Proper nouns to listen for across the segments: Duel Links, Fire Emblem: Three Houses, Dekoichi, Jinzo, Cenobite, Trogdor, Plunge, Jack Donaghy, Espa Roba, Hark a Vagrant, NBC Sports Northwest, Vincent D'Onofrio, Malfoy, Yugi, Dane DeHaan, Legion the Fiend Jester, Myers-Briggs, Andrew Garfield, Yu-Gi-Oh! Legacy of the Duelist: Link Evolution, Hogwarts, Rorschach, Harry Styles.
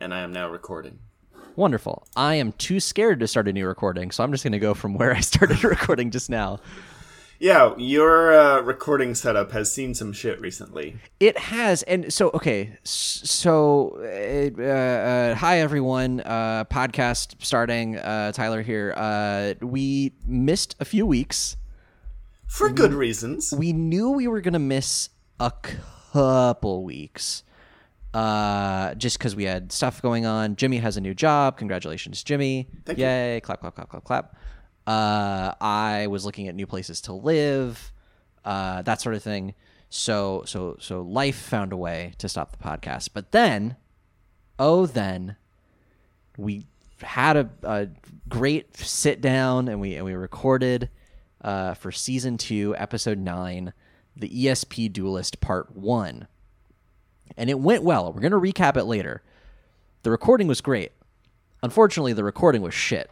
And I am now recording. Wonderful. I am too scared to start a new recording, so I'm just going to go from where I started recording just now. Yeah, your recording setup has seen some shit recently. It has. And so, okay. So, hi, everyone. Podcast starting. Tyler here. We missed a few weeks. For good reasons. We knew we were going to miss a couple weeks just because we had stuff going on. Jimmy has a new job. Congratulations, Jimmy. Thank Yay. You. Clap, clap, clap, clap, clap. I was looking at new places to live, that sort of thing. So life found a way to stop the podcast. But then, we had a great sit down, and we recorded for season 2, episode 9, the ESP Duelist Part 1, and it went well. We're gonna recap it later. The recording was great. Unfortunately, the recording was shit.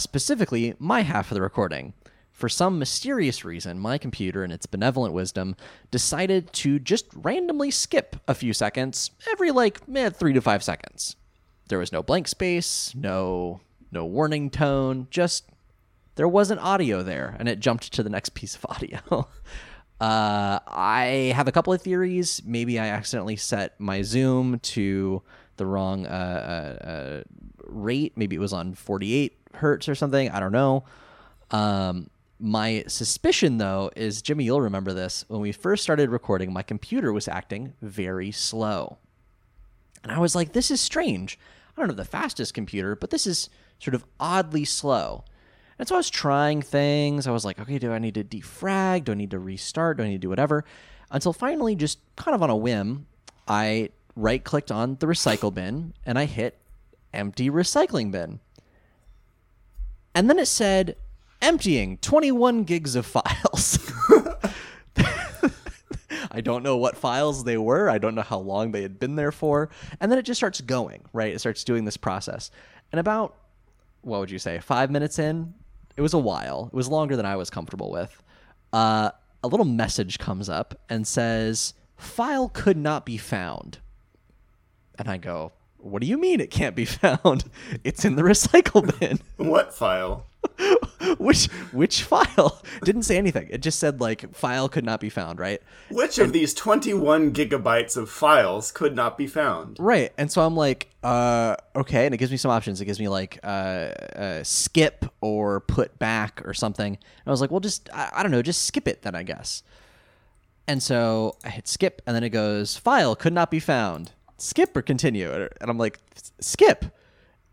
Specifically, my half of the recording. For some mysterious reason, my computer, in its benevolent wisdom, decided to just randomly skip a few seconds every 3 to 5 seconds. There was no blank space, no warning tone, just there wasn't audio there, and it jumped to the next piece of audio. I have a couple of theories. Maybe I accidentally set my Zoom to the wrong rate. Maybe it was on 48 hertz or something. I don't know. My suspicion, though, is, Jimmy, you'll remember this. When we first started recording, my computer was acting very slow. And I was like, this is strange. I don't have the fastest computer, but this is sort of oddly slow. And so I was trying things. I was like, okay, do I need to defrag? Do I need to restart? Do I need to do whatever? Until finally, just kind of on a whim, I right-clicked on the recycle bin, and I hit empty recycling bin. And then it said, emptying 21 gigs of files. I don't know what files they were. I don't know how long they had been there for. And then it just starts going, right? It starts doing this process. And about, what would you say, 5 minutes in? It was a while. It was longer than I was comfortable with. A little message comes up and says, file could not be found. And I go, what do you mean it can't be found? It's in the recycle bin. What file? Which file? Didn't say anything. It just said, file could not be found, right? Which of these 21 gigabytes of files could not be found? Right. And so I'm like, okay. And it gives me some options. It gives me, skip or put back or something. And I was like, well, I don't know, just skip it then, I guess. And so I hit skip, and then it goes, file could not be found. Skip or continue? And I'm like, skip.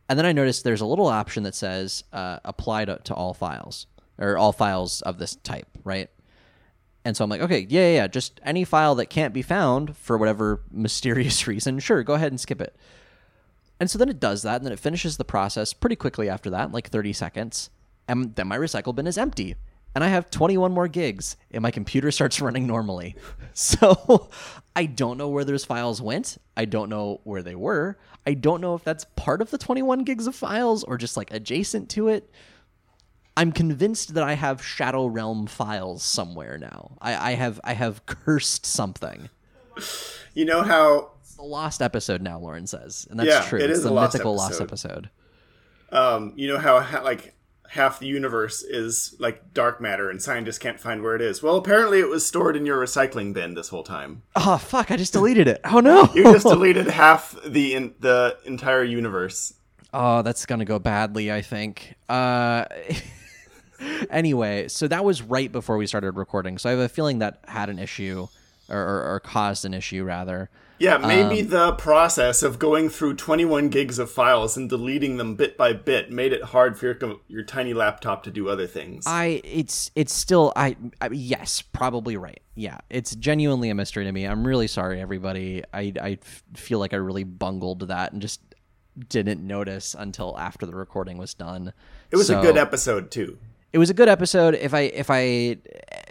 And then I noticed there's a little option that says apply to all files, or all files of this type, right? And so I'm like, okay, yeah, just any file that can't be found for whatever mysterious reason, sure, go ahead and skip it. And so then it does that, and then it finishes the process pretty quickly after that, 30 seconds, and then my recycle bin is empty. And I have 21 more gigs, and my computer starts running normally. So I don't know where those files went. I don't know where they were. I don't know if that's part of the 21 gigs of files or just adjacent to it. I'm convinced that I have Shadow Realm files somewhere now. I have cursed something. You know how it's a lost episode now, Lauren says, and that's true. It is a mythical lost episode. You know how half the universe is dark matter and scientists can't find where it is. Well, apparently it was stored in your recycling bin this whole time. Oh, fuck. I just deleted it. Oh, no. You just deleted half the entire universe. Oh, that's going to go badly, I think. Anyway, so that was right before we started recording. So I have a feeling that had an issue or caused an issue, rather. Yeah, maybe the process of going through 21 gigs of files and deleting them bit by bit made it hard for your tiny laptop to do other things. Yes, probably right. Yeah, it's genuinely a mystery to me. I'm really sorry, everybody. I feel like I really bungled that and just didn't notice until after the recording was done. It was a good episode, too. It was a good episode. If I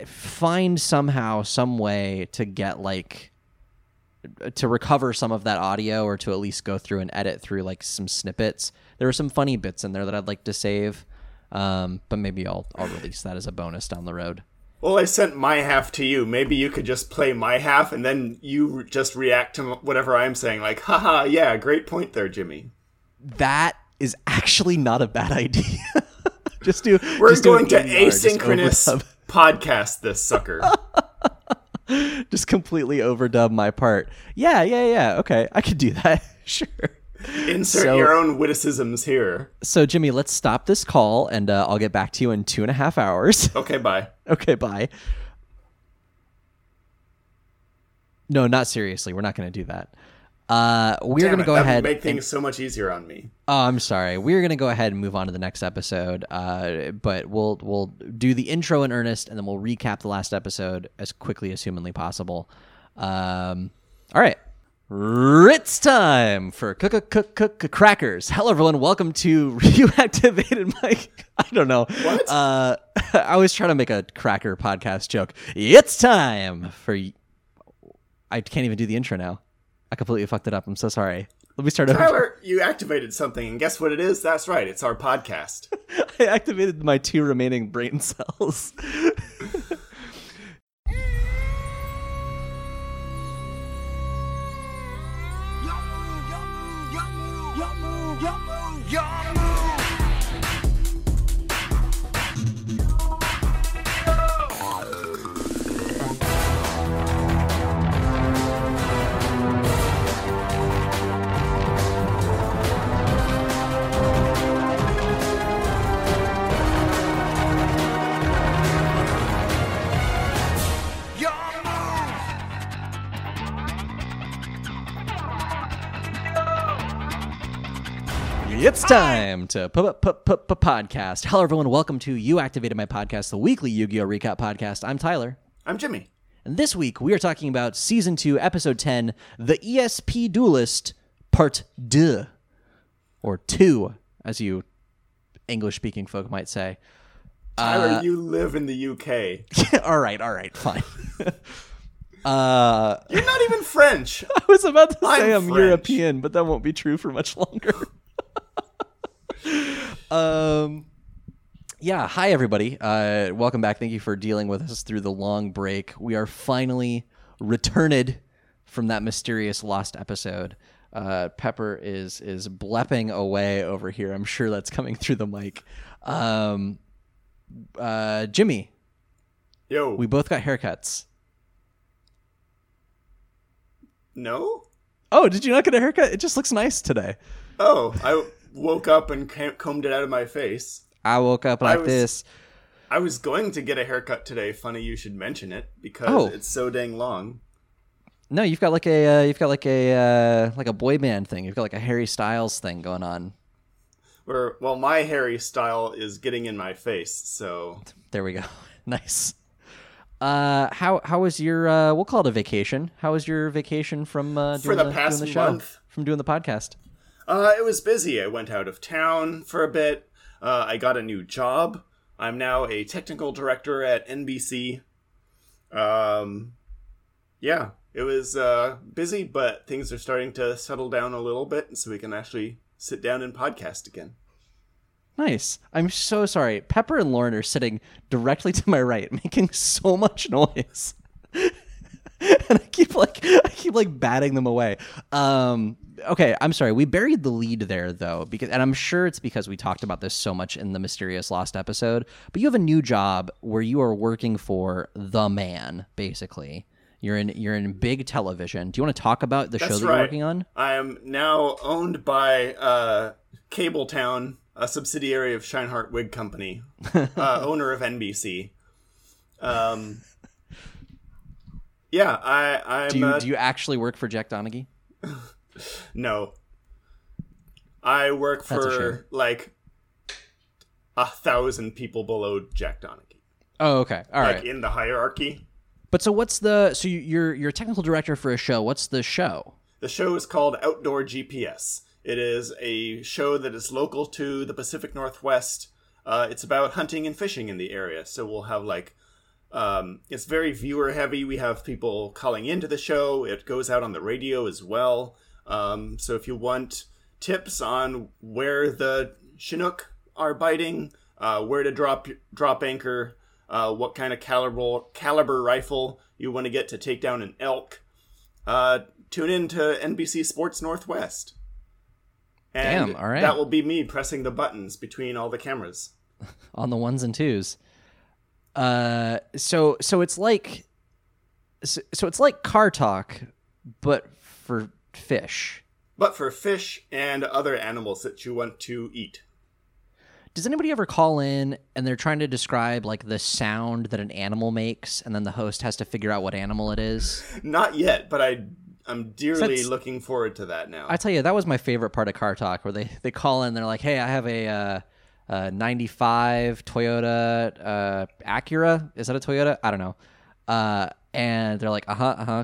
find somehow, some way to get to recover some of that audio, or to at least go through and edit through some snippets. There were some funny bits in there that I'd like to save, but maybe I'll release that as a bonus down the road. well, I sent my half to you. Maybe you could just play my half, and then you just react to whatever I'm saying. Like, haha, yeah, great point there, Jimmy. That is actually not a bad idea. We're going to asynchronous podcast this sucker. Just completely overdub my part. Yeah. Okay, I could do that. Sure. Insert your own witticisms here. So, Jimmy, let's stop this call, and I'll get back to you in 2.5 hours. Okay, bye. No, not seriously. We're not going to do that. We're going to go ahead. That would make things so much easier on me. Oh, I'm sorry. We're going to go ahead and move on to the next episode. But we'll do the intro in earnest, and then we'll recap the last episode as quickly as humanly possible. All right. It's time for crackers. Hello, everyone. Welcome to Reactivated Mike. I don't know. What? I always try to make a cracker podcast joke. It's time for... I can't even do the intro now. I completely fucked it up. I'm so sorry. Let me start over. Tyler, you activated something, and guess what it is? That's right. It's our podcast. I activated my 2 remaining brain cells. It's time to podcast. Hello, everyone. Welcome to You Activated My Podcast, the weekly Yu-Gi-Oh! Recap podcast. I'm Tyler. I'm Jimmy. And this week, we are talking about Season 2, Episode 10, The ESP Duelist, Part 2, or 2, as you English-speaking folk might say. Tyler, you live in the UK. All right, fine. You're not even French. I was about to say I'm European, but that won't be true for much longer. Yeah, hi everybody. Welcome back. Thank you for dealing with us through the long break. We are finally returned from that mysterious lost episode. Pepper is blepping away over here. I'm sure that's coming through the mic. Jimmy. Yo. We both got haircuts. No? Oh, did you not get a haircut? It just looks nice today. Oh, I woke up and combed it out of my face. I woke up like this. I was going to get a haircut today. Funny you should mention it because it's so dang long. No, you've got like a like a boy band thing. You've got like a Harry Styles thing going on. Well, my Harry Style is getting in my face. So there we go. Nice. How was your we'll call it a vacation? How was your vacation from doing the show? From doing the podcast? It was busy. I went out of town for a bit. I got a new job. I'm now a technical director at NBC. Yeah, it was busy, but things are starting to settle down a little bit, so we can actually sit down and podcast again. Nice. I'm so sorry. Pepper and Lauren are sitting directly to my right, making so much noise. And I keep batting them away. Okay, I'm sorry. We buried the lead there, though, and I'm sure it's because we talked about this so much in the mysterious lost episode. But you have a new job where you are working for the man. Basically, you're in big television. Do you want to talk about the show that you're working on? I am now owned by Cable Town, a subsidiary of Scheinhardt Wig Company, owner of NBC. Yeah, I'm... Do you actually work for Jack Donaghy? No. I work for, like, 1,000 people below Jack Donaghy. Oh, okay. All right. Like, in the hierarchy. But so what's the... So you're a technical director for a show. What's the show? The show is called Outdoor GPS. It is a show that is local to the Pacific Northwest. It's about hunting and fishing in the area. So we'll have, like... it's very viewer heavy. We have people calling into the show. It goes out on the radio as well. So if you want tips on where the Chinook are biting, where to drop anchor, what kind of caliber rifle you want to get to take down an elk. Tune in to NBC Sports Northwest. And damn, all right. That will be me pressing the buttons between all the cameras. On the ones and twos. So it's like Car Talk, but for fish. But for fish and other animals that you want to eat. Does anybody ever call in and they're trying to describe like the sound that an animal makes, and then the host has to figure out what animal it is? Not yet, but I'm dearly looking forward to that now. I tell you, that was my favorite part of Car Talk, where they call in and they're like, hey, I have a 95 Toyota Acura. Is that a Toyota? I don't know. And they're like,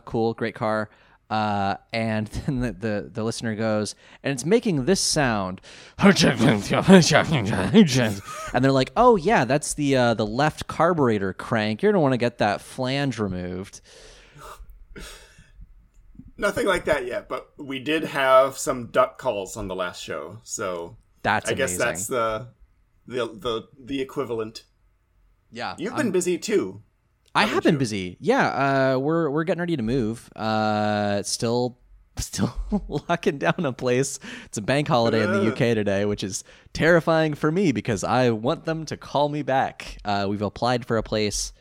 cool, great car. And then the listener goes, and it's making this sound, and they're like, oh yeah, that's the left carburetor crank. You're gonna want to get that flange removed. Nothing like that yet, but we did have some duck calls on the last show, so that's I amazing. Guess that's the equivalent. Yeah, you've been busy too. I have been busy. Yeah, we're getting ready to move. Still locking down a place. It's a bank holiday in the UK today, which is terrifying for me because I want them to call me back. We've applied for a place.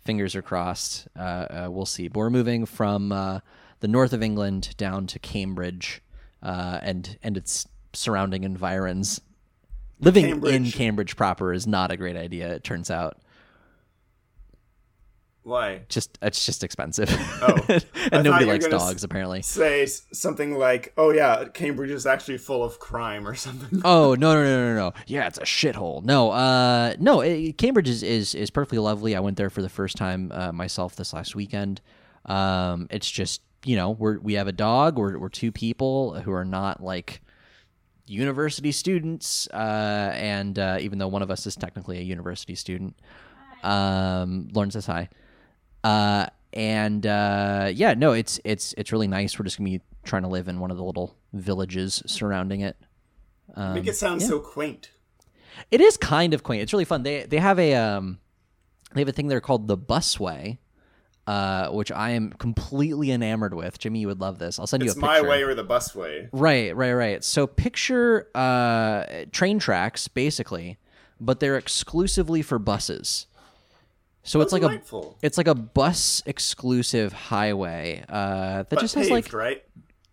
Fingers are crossed. We'll see. But we're moving from the north of England down to Cambridge and its surrounding environs. Living in Cambridge proper is not a great idea, it turns out. Why? It's just expensive. Oh, and nobody likes dogs apparently. Say something like, "Oh yeah, Cambridge is actually full of crime" or something. Oh no! Yeah, it's a shithole. No, Cambridge is perfectly lovely. I went there for the first time myself this last weekend. It's just we have a dog. We're two people who are not like university students, and even though one of us is technically a university student, Lauren says hi. It's really nice. We're just gonna be trying to live in one of the little villages surrounding it. Make it sound so quaint. It is kind of quaint. It's really fun. They have a thing they're called the busway, which I am completely enamored with. Jimmy, you would love this. I'll send you a picture. It's my way or the busway. Right. So picture train tracks basically, but they're exclusively for buses. So that's it's like a bus exclusive highway that just has paved, like right?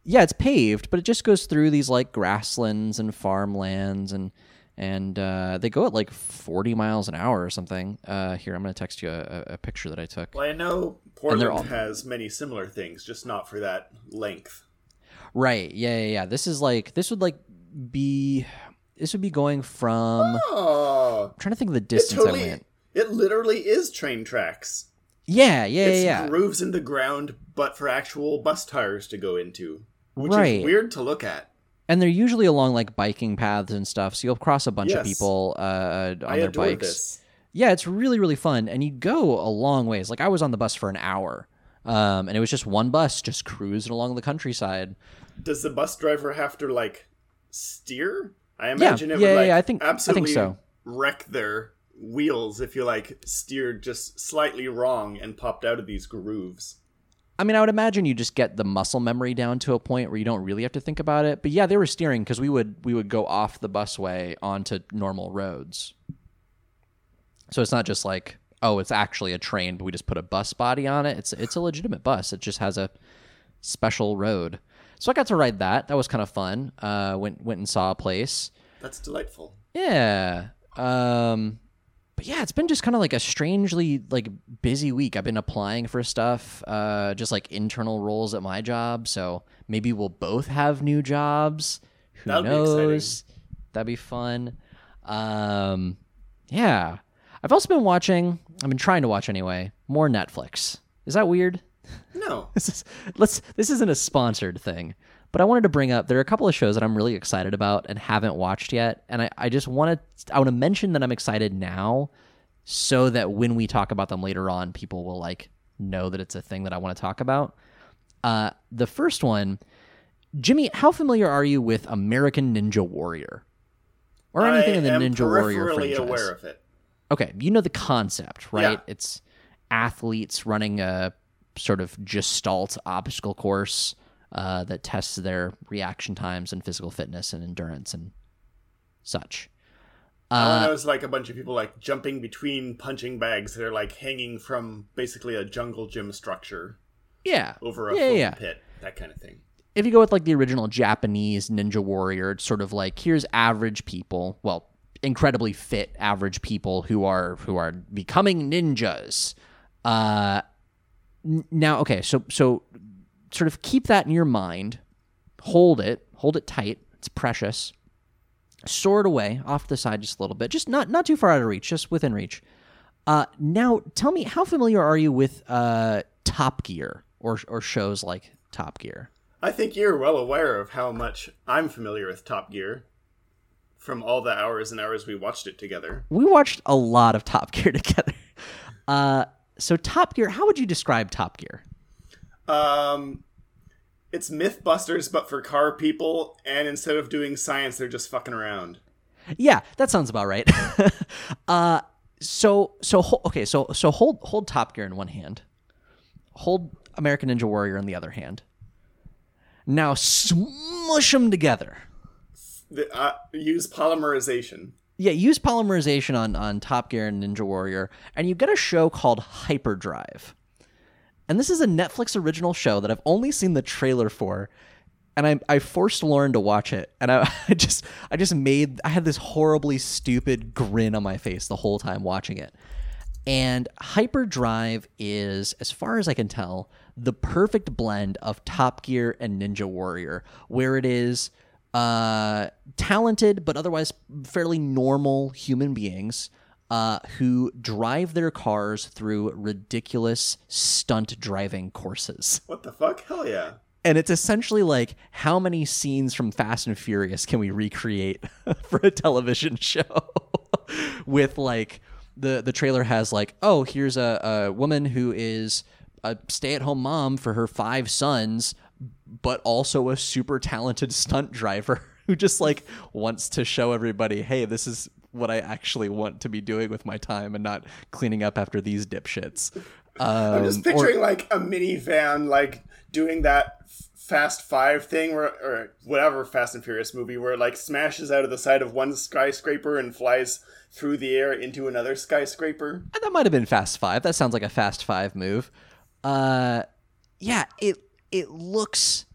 Yeah, it's paved, but it just goes through these like grasslands and farmlands and they go at like 40 miles an hour or something. Here, I'm going to text you a picture that I took. Well, I know Portland has many similar things, just not for that length. Right. Yeah. This would be going from I'm trying to think of the distance I went. It literally is train tracks. Yeah. It's grooves in the ground, but for actual bus tires to go into, which is weird to look at. And they're usually along like biking paths and stuff, so you'll cross a bunch of people on their bikes. This. Yeah, it's really, really fun, and you go a long ways. Like I was on the bus for an hour, and it was just one bus just cruising along the countryside. Does the bus driver have to like steer? I imagine it would wreck their wheels if you like steered just slightly wrong and popped out of these grooves. I mean, I would imagine you just get the muscle memory down to a point where you don't really have to think about it. But yeah, they were steering because we would go off the busway onto normal roads. So it's not just like, oh, it's actually a train, but we just put a bus body on it. It's a legitimate bus. It just has a special road. So I got to ride that. That was kind of fun. Went and saw a place. That's delightful. Yeah. But yeah, it's been just kind of like a strangely like busy week. I've been applying for stuff, just like internal roles at my job. So maybe we'll both have new jobs. Who knows? That'd be fun. Yeah. I've also been watching. I've been trying to watch anyway. More Netflix. Is that weird? No. This isn't a sponsored thing, but I wanted to bring up, there are a couple of shows that I'm really excited about and haven't watched yet, and I want to mention that I'm excited now so that when we talk about them later on, people will like know that it's a thing that I want to talk about. The first one, Jimmy, how familiar are you with American Ninja Warrior? Or anything in the Ninja Warrior franchise? I am peripherally aware of it. Okay, you know the concept, right? Yeah. It's athletes running a sort of gestalt obstacle course that tests their reaction times and physical fitness and endurance and such. It was like a bunch of people like jumping between punching bags that are like hanging from basically a jungle gym structure. Yeah. Over a pit, that kind of thing. If you go with like the original Japanese Ninja Warrior, it's sort of like here's average people, well, incredibly fit average people who are becoming ninjas. Now, okay, so sort of keep that in your mind, hold it tight. It's precious. Soar it away off to the side just a little bit, just not too far out of reach, just within reach. Now, tell me, how familiar are you with Top Gear or shows like Top Gear? I think you're well aware of how much I'm familiar with Top Gear from all the hours and hours we watched it together. We watched a lot of Top Gear together. So Top Gear, how would you describe Top Gear? It's Mythbusters, but for car people, and instead of doing science, they're just fucking around. Yeah, that sounds about right. Hold Top Gear in one hand. Hold American Ninja Warrior in the other hand. Now smush them together. Use polymerization. Yeah, use polymerization on Top Gear and Ninja Warrior, and you get a show called Hyperdrive. And this is a Netflix original show that I've only seen the trailer for, and I forced Lauren to watch it, and I had this horribly stupid grin on my face the whole time watching it. And Hyperdrive is, as far as I can tell, the perfect blend of Top Gear and Ninja Warrior, where it is talented but otherwise fairly normal human beings who drive their cars through ridiculous stunt driving courses. What the fuck? Hell yeah. And it's essentially like, how many scenes from Fast and Furious can we recreate for a television show? With like, the trailer has like, oh, here's a woman who is a stay-at-home mom for her 5 sons, but also a super talented stunt driver who just like wants to show everybody, hey, this is what I actually want to be doing with my time and not cleaning up after these dipshits. I'm just picturing like a minivan, like doing that Fast 5 thing or whatever Fast and Furious movie where it like smashes out of the side of one skyscraper and flies through the air into another skyscraper. That might've been Fast 5. That sounds like a Fast 5 move. It looks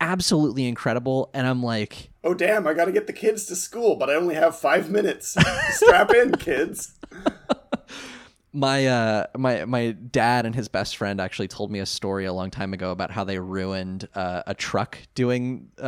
absolutely incredible. And I'm like, oh, damn, I got to get the kids to school, but I only have 5 minutes. Strap in, kids. My dad and his best friend actually told me a story a long time ago about how they ruined a truck doing one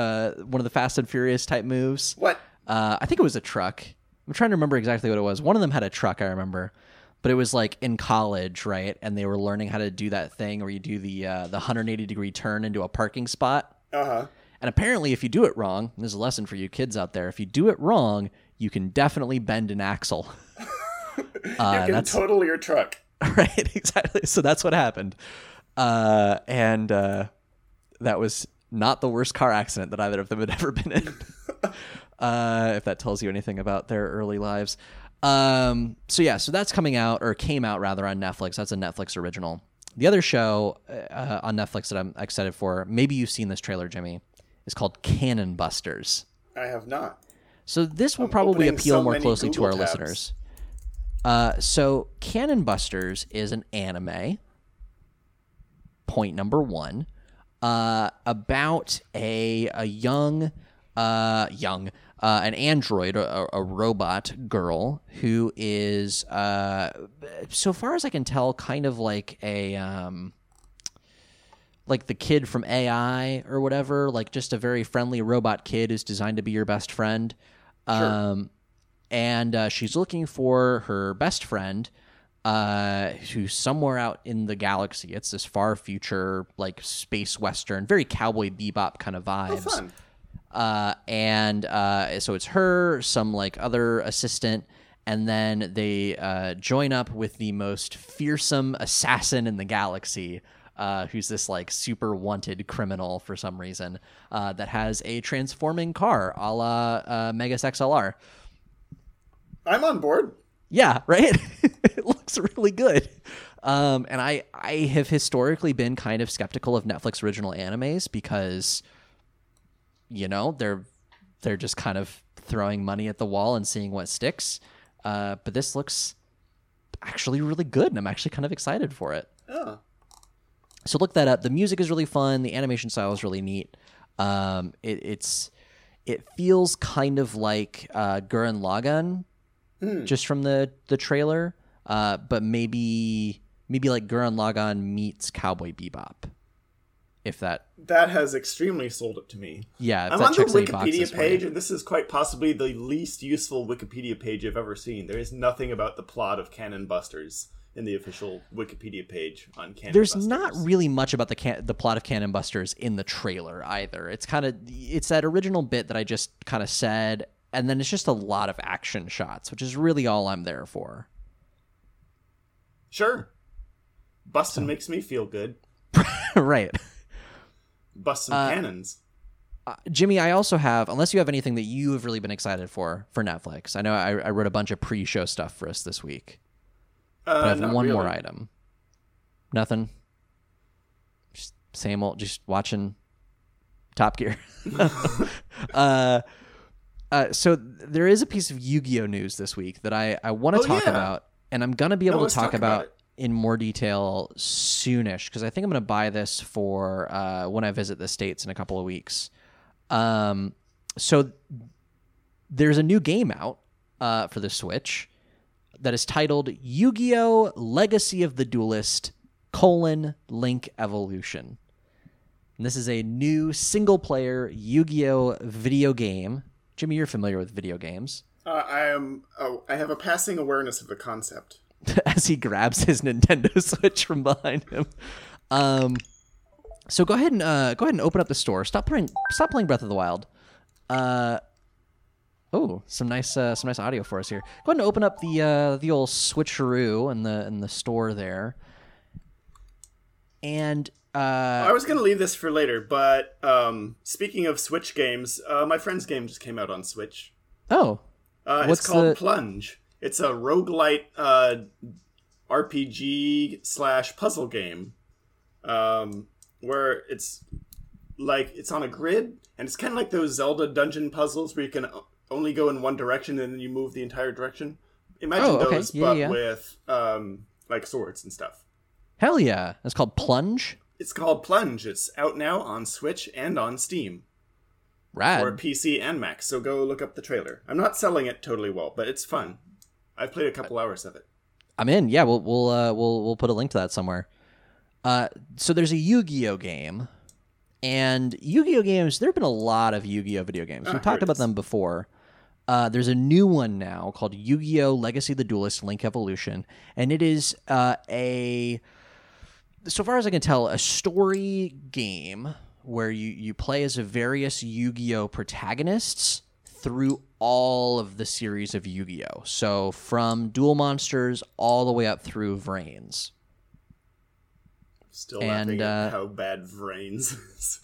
of the Fast and Furious type moves. What? I think it was a truck. I'm trying to remember exactly what it was. One of them had a truck, I remember. But it was like in college, right? And they were learning how to do that thing where you do the 180-degree turn into a parking spot. Uh-huh. And apparently, if you do it wrong, and there's a lesson for you kids out there, if you do it wrong, you can definitely bend an axle. You can total your truck. Right, exactly. So that's what happened. And that was not the worst car accident that either of them had ever been in, if that tells you anything about their early lives. So that's came out on Netflix. That's a Netflix original. The other show on Netflix that I'm excited for, maybe you've seen this trailer, Jimmy, is called Cannon Busters. I have not. So this will probably appeal more closely to our listeners. So Cannon Busters is an anime, point number one, about a young an android, a robot girl who is, so far as I can tell, kind of like a... like the kid from AI or whatever, like just a very friendly robot kid who's designed to be your best friend. Sure. And she's looking for her best friend who's somewhere out in the galaxy. It's this far future, like space Western, very Cowboy Bebop kind of vibes. Oh, fun. So it's her, some like other assistant, and then they join up with the most fearsome assassin in the galaxy, who's this like super wanted criminal for some reason that has a transforming car a la Megas XLR. I'm on board. Yeah, right? It looks really good. And I have historically been kind of skeptical of Netflix original animes because, you know, they're just kind of throwing money at the wall and seeing what sticks. But this looks actually really good, and I'm actually kind of excited for it. Oh. So look that up. The music is really fun. The animation style is really neat. It feels kind of like Gurren Lagann, just from the trailer, but maybe like Gurren Lagann meets Cowboy Bebop. If that has extremely sold it to me. Yeah, I'm on the Wikipedia page, and this is quite possibly the least useful Wikipedia page I've ever seen. There is nothing about the plot of Cannon Busters in the official Wikipedia page on Cannon Busters. There's not really much about the plot of Cannon Busters in the trailer either. It's that original bit that I just kind of said, and then it's just a lot of action shots, which is really all I'm there for. Sure, Bustin' makes me feel good. Right. Bust some cannons. Jimmy, I also have, unless you have anything that you have really been excited for Netflix. I know I wrote a bunch of pre-show stuff for us this week. But I have one more item. Nothing. Just same old, just watching Top Gear. So there is a piece of Yu-Gi-Oh! News this week that I want to talk about, and I'm going to be able to talk about it in more detail soonish, because I think I'm going to buy this for when I visit the States in a couple of weeks. So there's a new game out for the Switch that is titled Yu-Gi-Oh! Legacy of the Duelist: Link Evolution. And this is a new single-player Yu-Gi-Oh! Video game. Jimmy, you're familiar with video games. I have a passing awareness of the concept. As he grabs his Nintendo Switch from behind him, so go ahead and open up the store. Stop playing Breath of the Wild. Some nice audio for us here. Go ahead and open up the old switcheroo in the store there. And I was gonna leave this for later, but speaking of Switch games, my friend's game just came out on Switch. Oh, it's called Plunge. It's a roguelite RPG / puzzle game where it's on a grid, and it's kind of like those Zelda dungeon puzzles where you can only go in one direction and then you move the entire direction. Imagine those, but with like swords and stuff. Hell yeah. It's called Plunge? It's called Plunge. It's out now on Switch and on Steam. Rad. Or PC and Mac, so go look up the trailer. I'm not selling it totally well, but it's fun. I've played a couple hours of it. I'm in. Yeah, we'll put a link to that somewhere. So there's a Yu-Gi-Oh game, and Yu-Gi-Oh games. There have been a lot of Yu-Gi-Oh video games. We've talked about them before. There's a new one now called Yu-Gi-Oh! Legacy of the Duelist: Link Evolution, and it is so far as I can tell, a story game where you play as various Yu-Gi-Oh protagonists through all of the series of Yu-Gi-Oh! So from Duel Monsters all the way up through Vrains. Still laughing at how bad Vrains is.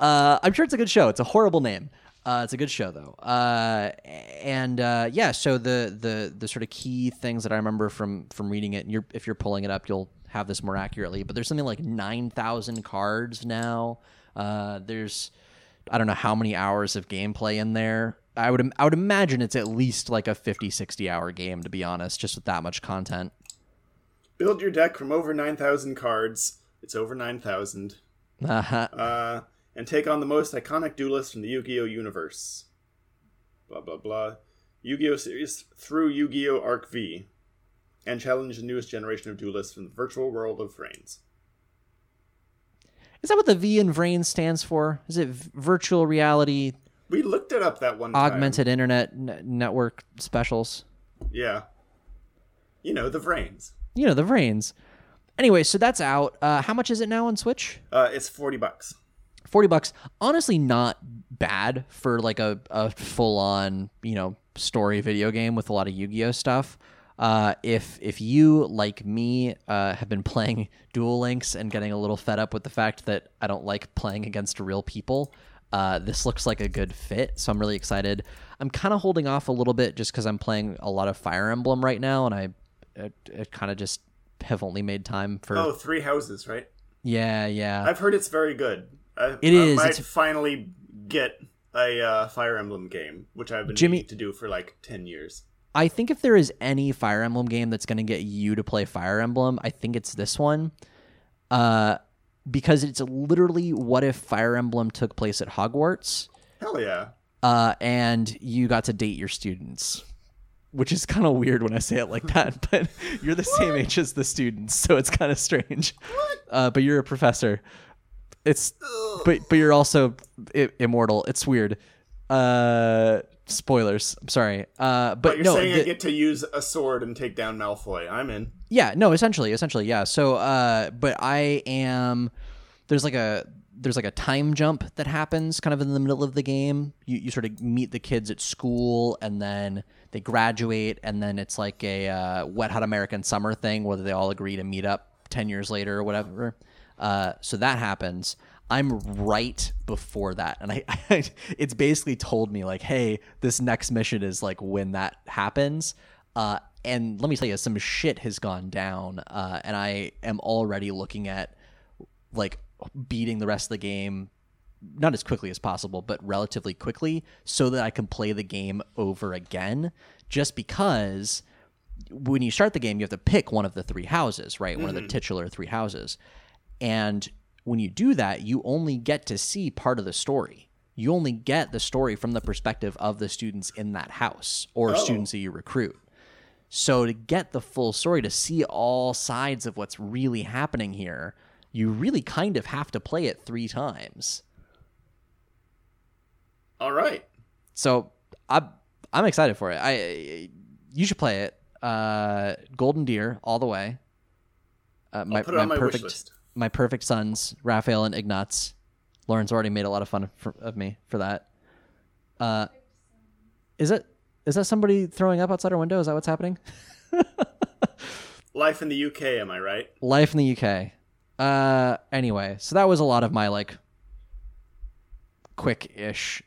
I'm sure it's a good show. It's a horrible name. It's a good show, though. So the sort of key things that I remember from reading it, and if you're pulling it up, you'll have this more accurately, but there's something like 9,000 cards now. There's... I don't know how many hours of gameplay in there. I would imagine it's at least like a 50, 60-hour game, to be honest, just with that much content. Build your deck from over 9,000 cards. It's over 9,000. And take on the most iconic duelist from the Yu-Gi-Oh! Universe. Blah, blah, blah. Yu-Gi-Oh! Series through Yu-Gi-Oh! Arc V. And challenge the newest generation of duelists from the virtual world of Vrains. Is that what the V in Vrains stands for? Is it virtual reality? We looked it up that one time. Augmented internet network specials. Yeah. You know, the Vrains. Anyway, so that's out. How much is it now on Switch? It's $40. $40. Honestly, not bad for like a full-on, story video game with a lot of Yu-Gi-Oh stuff. If you, like me, have been playing Duel Links and getting a little fed up with the fact that I don't like playing against real people, This looks like a good fit, so I'm really excited. I'm kind of holding off a little bit just because I'm playing a lot of Fire Emblem right now, and I kind of just have only made time for... Oh, Three Houses, right? Yeah. I've heard it's very good. It is. I might finally get a Fire Emblem game, which I've been needing to do for like 10 years. I think if there is any Fire Emblem game that's going to get you to play Fire Emblem, I think it's this one. Because it's literally what if Fire Emblem took place at Hogwarts. Hell yeah. And you got to date your students, which is kind of weird when I say it like that, but you're the same age as the students, so it's kind of strange. But you're a professor. But you're also immortal. It's weird. Spoilers. I'm sorry. But you're saying I get to use a sword and take down Malfoy. I'm in. Yeah. No. Essentially. Yeah. So. But I am. There's like a time jump that happens kind of in the middle of the game. You sort of meet the kids at school, and then they graduate, and then it's like a Wet Hot American Summer thing, whether they all agree to meet up 10 years later or whatever. So that happens. I'm right before that, and I it's basically told me like, hey, this next mission is like when that happens, and let me tell you, some shit has gone down, and I am already looking at like beating the rest of the game, not as quickly as possible, but relatively quickly, so that I can play the game over again, just because when you start the game, you have to pick one of the three houses, right? Mm-hmm. One of the titular three houses, and when you do that, you only get to see part of the story. You only get the story from the perspective of the students in that house or students that you recruit. So to get the full story, to see all sides of what's really happening here, you really kind of have to play it 3 times. All right. So I'm excited for it. You should play it. Golden Deer all the way. I'll put it on my wish list. My perfect sons, Raphael and Ignatz. Lauren's already made a lot of fun of me for that. Is that somebody throwing up outside our window? Is that what's happening? Life in the UK, am I right? Life in the UK. Anyway, so that was a lot of my like quick-ish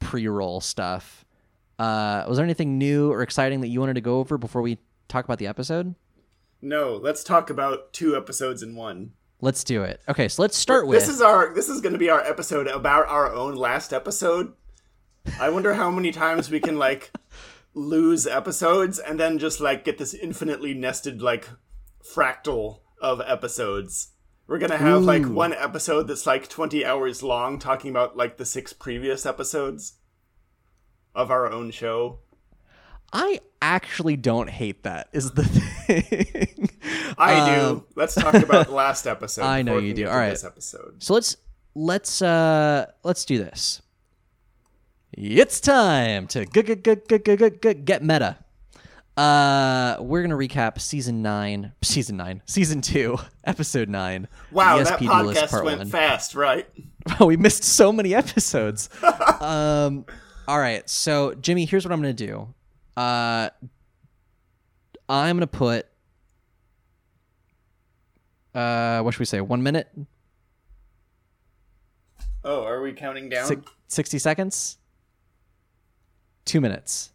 pre-roll stuff. Was there anything new or exciting that you wanted to go over before we talk about the episode? No, let's talk about 2 episodes in one. Let's do it. Okay, so let's start with... This is going to be our episode about our own last episode. I wonder how many times we can, like, lose episodes and then just, like, get this infinitely nested, like, fractal of episodes. We're going to have, like, one episode that's, like, 20 hours long talking about, like, the 6 previous episodes of our own show. I actually don't hate that, is the thing. I do. Let's talk about last episode. I know you do. All right. This episode. So let's do this. It's time to get meta. We're gonna recap season 2, episode 9. Wow, that podcast went fast, right? We missed so many episodes. All right. So Jimmy, here's what I'm gonna do. I'm going to put, what should we say? 1 minute? Oh, are we counting down? 60 seconds? 2 minutes.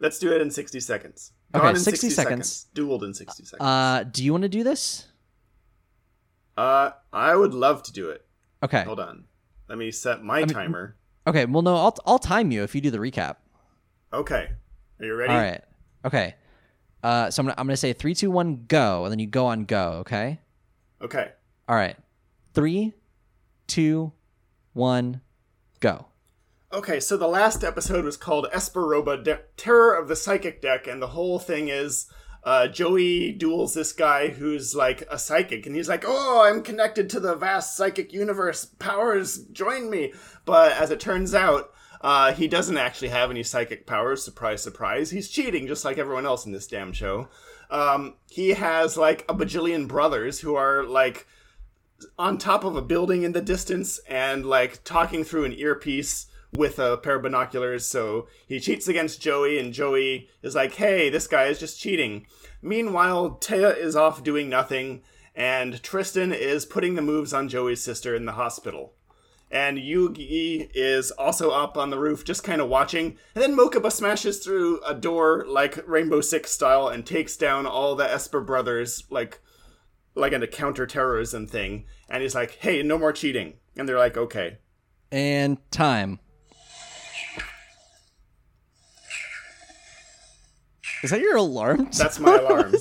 Let's do it in 60 seconds. Okay, in 60 seconds. Dueled in 60 seconds. Do you want to do this? I would love to do it. Okay. Hold on. Let me set my timer. Okay. Well, no, I'll time you if you do the recap. Okay. Are you ready? All right. Okay. So I'm gonna say 3, 2, 1, go, and then you go on go. Okay. Okay. All right. 3, 2, 1, go. Okay. So the last episode was called Esperoba Terror of the Psychic Deck, and the whole thing is Joey duels this guy who's like a psychic, and he's like, "Oh, I'm connected to the vast psychic universe powers. Join me!" But as it turns out, he doesn't actually have any psychic powers. Surprise, surprise. He's cheating just like everyone else in this damn show. He has like a bajillion brothers who are like on top of a building in the distance and like talking through an earpiece with a pair of binoculars. So he cheats against Joey, and Joey is like, hey, this guy is just cheating. Meanwhile, Taya is off doing nothing, and Tristan is putting the moves on Joey's sister in the hospital. and Yugi is also up on the roof just kind of watching. And then Mokuba smashes through a door like Rainbow Six style and takes down all the Esper brothers like in a counter-terrorism thing. And he's like, hey, no more cheating. And they're like, okay. And time. Is that your alarm? That's my alarm.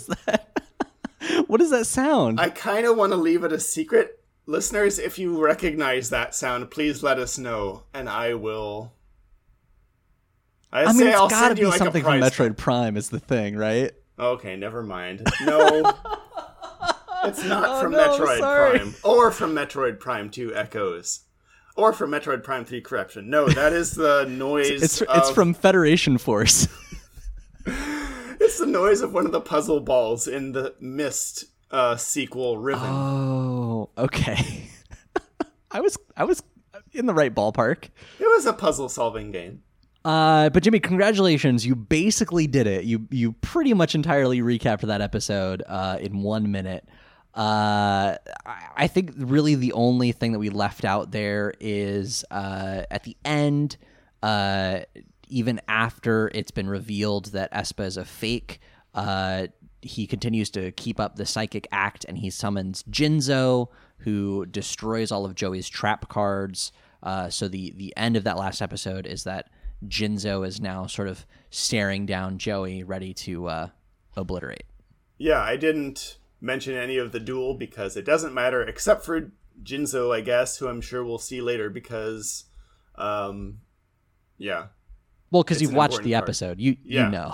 What does that sound? I kind of want to leave it a secret. Listeners, if you recognize that sound, please let us know, and I will... I'll send you like a prize. I mean, it's gotta be something from Metroid Prime is the thing, right? Okay, never mind. No... It's not Metroid Prime. Or from Metroid Prime 2 Echoes. Or from Metroid Prime 3 Corruption. No, that is the noise It's from Federation Force. It's the noise of one of the puzzle balls in the Myst sequel Riven. Oh, okay. I was in the right ballpark. It was a puzzle-solving game. But Jimmy, congratulations. You basically did it. You pretty much entirely recapped that episode in 1 minute. I think really the only thing that we left out there is at the end, even after it's been revealed that Espa is a fake, he continues to keep up the psychic act, and he summons Jinzo, who destroys all of Joey's trap cards. So the end of that last episode is that Jinzo is now sort of staring down Joey, ready to obliterate. Yeah, I didn't mention any of the duel because it doesn't matter, except for Jinzo, I guess, who I'm sure we'll see later because, yeah. Well, because you've watched the episode. You know.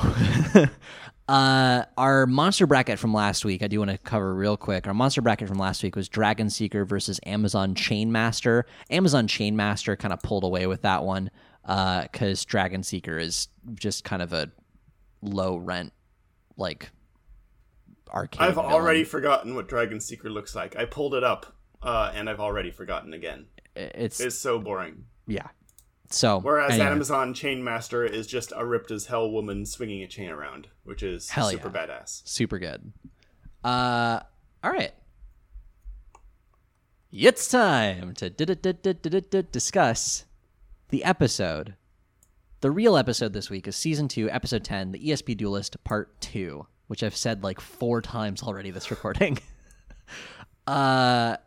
Our monster bracket from last week, I do want to cover real quick. Our monster bracket from last week was Dragon Seeker versus Amazon Chainmaster. Amazon Chainmaster kind of pulled away with that one. Because Dragon Seeker is just kind of a low rent, like arcade. I've already forgotten what Dragon Seeker looks like. I pulled it up, and I've already forgotten again. It's so boring. Yeah. So whereas anyway. Amazon Chainmaster is just a ripped as hell woman swinging a chain around, which is super badass, super good. All right. It's time to discuss. The episode, the real episode this week is Season 2, Episode 10, The ESP Duelist, Part 2, which I've said like 4 times already this recording. The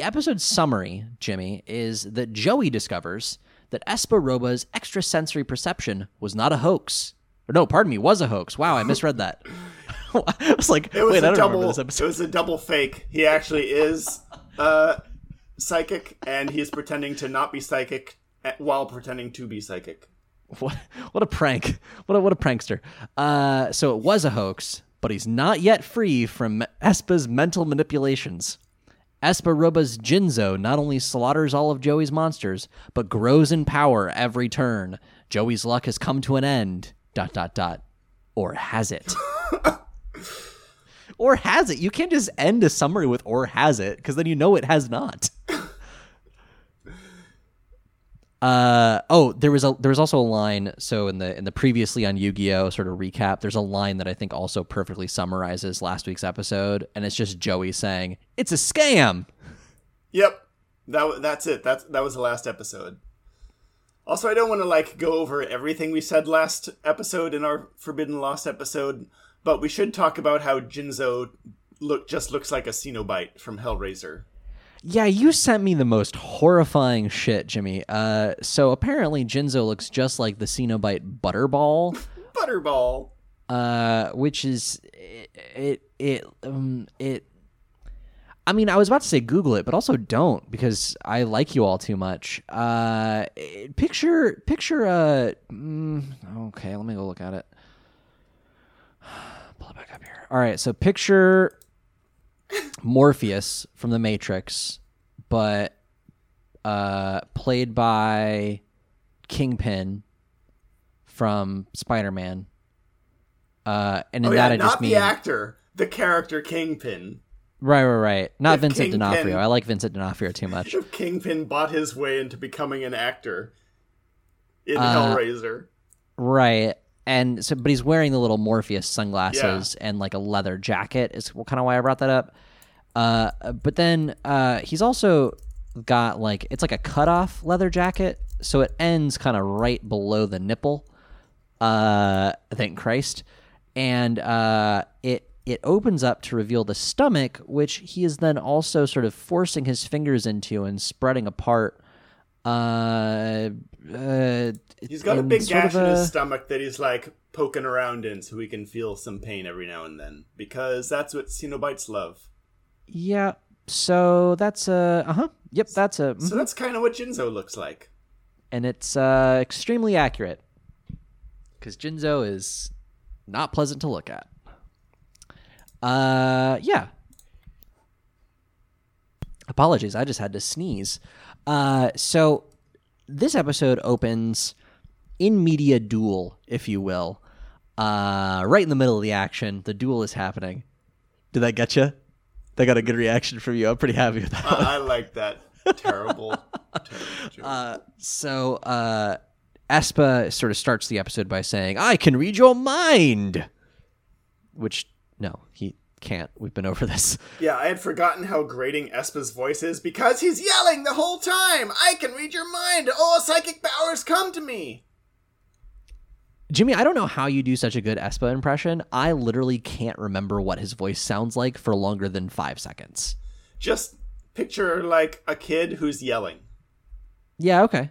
episode summary, Jimmy, is that Joey discovers that Espa Roba's extrasensory perception was not a hoax. Or no, pardon me, was a hoax. Wow, I misread that. I was like, I don't remember this episode. It was a double fake. He actually is psychic, and he's pretending to not be psychic while pretending to be psychic. What a prank. What a prankster. So it was a hoax, but he's not yet free from Espa's mental manipulations. Espa Roba's Jinzo not only slaughters all of Joey's monsters, but grows in power every turn. Joey's luck has come to an end. ... Or has it? Or has it? You can't just end a summary with or has it, because then you know it has not. There was also a line. So in the previously on Yu-Gi-Oh! Sort of recap, there's a line that I think also perfectly summarizes last week's episode, and it's just Joey saying, "It's a scam." Yep, that's it. That was the last episode. Also, I don't want to go over everything we said last episode in our Forbidden Lost episode, but we should talk about how Jinzo just looks like a Cenobite from Hellraiser. Yeah, you sent me the most horrifying shit, Jimmy. So apparently Jinzo looks just like the Cenobite Butterball. Butterball. Which is... I mean, I was about to say Google it, but also don't, because I like you all too much. Okay, let me go look at it. Pull it back up here. All right, so picture... Morpheus from The Matrix, but played by Kingpin from Spider-Man. I just mean the actor, the character Kingpin. Right. Not Vincent D'Onofrio. I like Vincent D'Onofrio too much. If Kingpin bought his way into becoming an actor in Hellraiser, right? And so, but he's wearing the little Morpheus sunglasses and a leather jacket is kind of why I brought that up. But then he's also got like, it's like a cutoff leather jacket, so it ends kind of right below the nipple. Thank Christ. And it opens up to reveal the stomach, which he is then also sort of forcing his fingers into and spreading apart. He's got a big gash in his stomach that he's like poking around in so he can feel some pain every now and then, because that's what Cenobites love. Yeah, so that's a... Yep, that's a... So that's kind of what Jinzo looks like. And it's extremely accurate, because Jinzo is not pleasant to look at. Yeah. Apologies, I just had to sneeze. So this episode opens in media duel, if you will. Right in the middle of the action, the duel is happening. Did that get you? That got a good reaction from you. I'm pretty happy with that. I like that. Terrible joke. So Espa sort of starts the episode by saying, "I can read your mind," which... no, he can't. We've been over this. Yeah, I had forgotten how grating Espa's voice is because he's yelling the whole time. I can read your mind. All psychic powers come to me. Jimmy, I don't know how you do such a good Espa impression. I literally can't remember what his voice sounds like for longer than 5 seconds. Just picture like a kid who's yelling. Yeah, okay.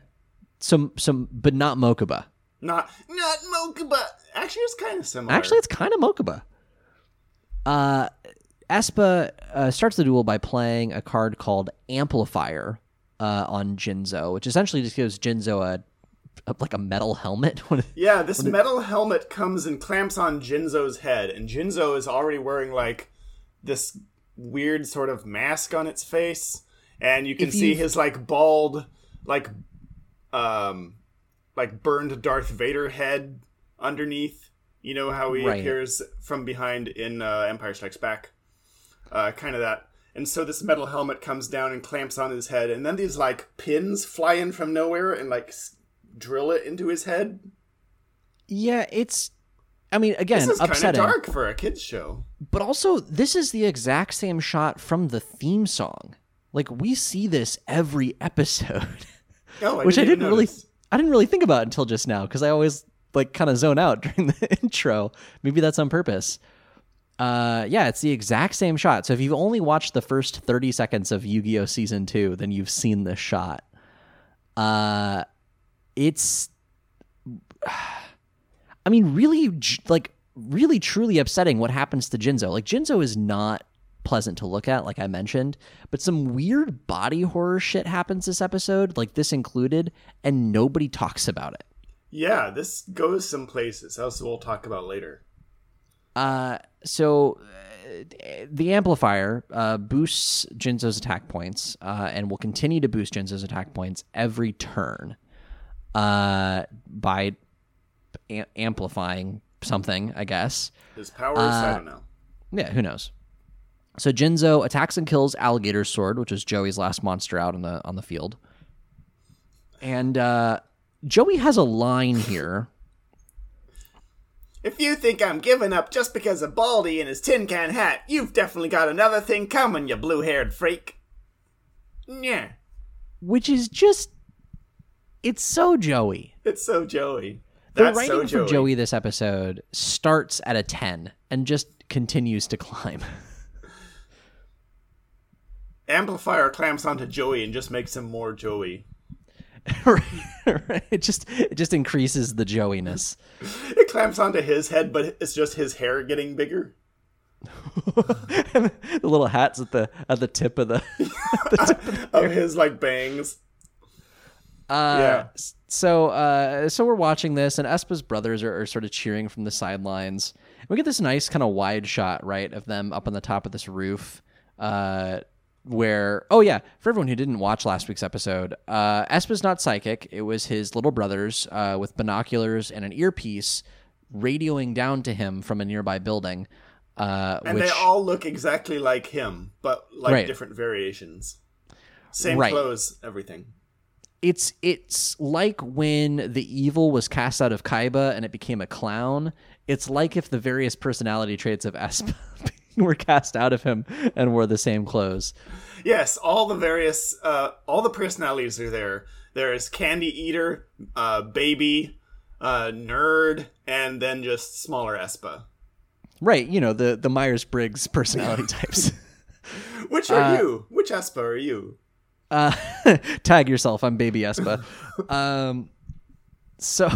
Some, but not Mokuba. Not Mokuba. Actually, it's kind of similar. Actually, it's kind of Mokuba. Espa starts the duel by playing a card called Amplifier on Jinzo, which essentially just gives Jinzo a metal helmet. Metal helmet comes and clamps on Jinzo's head, and Jinzo is already wearing like this weird sort of mask on its face, and you can see his like bald, like burned Darth Vader head underneath. You know how he appears from behind in Empire Strikes Back? Kind of that. And so this metal helmet comes down and clamps on his head. And then these, like, pins fly in from nowhere and, like, drill it into his head. Yeah, it's... I mean, again, upsetting. This is kind of dark for a kid's show. But also, this is the exact same shot from the theme song. Like, we see this every episode. Oh, which I didn't really think about until just now, because I always... like kind of zone out during the intro. Maybe that's on purpose. Yeah, it's the exact same shot. So if you've only watched the first 30 seconds of Yu-Gi-Oh! Season 2, then you've seen this shot. It's... I mean, really truly upsetting what happens to Jinzo. Like, Jinzo is not pleasant to look at, like I mentioned, but some weird body horror shit happens this episode, like this included, and nobody talks about it. Yeah, this goes some places, else we'll talk about later. So the amplifier boosts Jinzo's attack points and will continue to boost Jinzo's attack points every turn by amplifying something, I guess. His powers, I don't know. Yeah, who knows? So Jinzo attacks and kills Alligator's Sword, which was Joey's last monster out on the field. And... Joey has a line here. "If you think I'm giving up just because of Baldy and his tin can hat, you've definitely got another thing coming, you blue-haired freak." Yeah. Which is just... it's so Joey. It's so Joey. That's so Joey. The writing for Joey this episode starts at a 10 and just continues to climb. Amplifier clamps onto Joey and just makes him more Joey. Right. It just increases the Joey-ness. It clamps onto his head, but it's just his hair getting bigger. And the little hat's at the tip of the his like bangs. So we're watching this, and Espa's brothers are sort of cheering from the sidelines. We get this nice kind of wide shot, right, of them up on the top of this roof. Where, oh yeah, for everyone who didn't watch last week's episode, Espa's not psychic. It was his little brothers with binoculars and an earpiece radioing down to him from a nearby building. They all look exactly like him, but like different variations. Same clothes, everything. It's like when the evil was cast out of Kaiba and it became a clown. It's like if the various personality traits of Espa were cast out of him and wore the same clothes. Yes, all the various, all the personalities are there. There is Candy Eater, Baby, Nerd, and then just smaller Espa. Right, you know, the Myers-Briggs personality types. Which are you? Which Espa are you? Tag yourself, I'm Baby Espa. So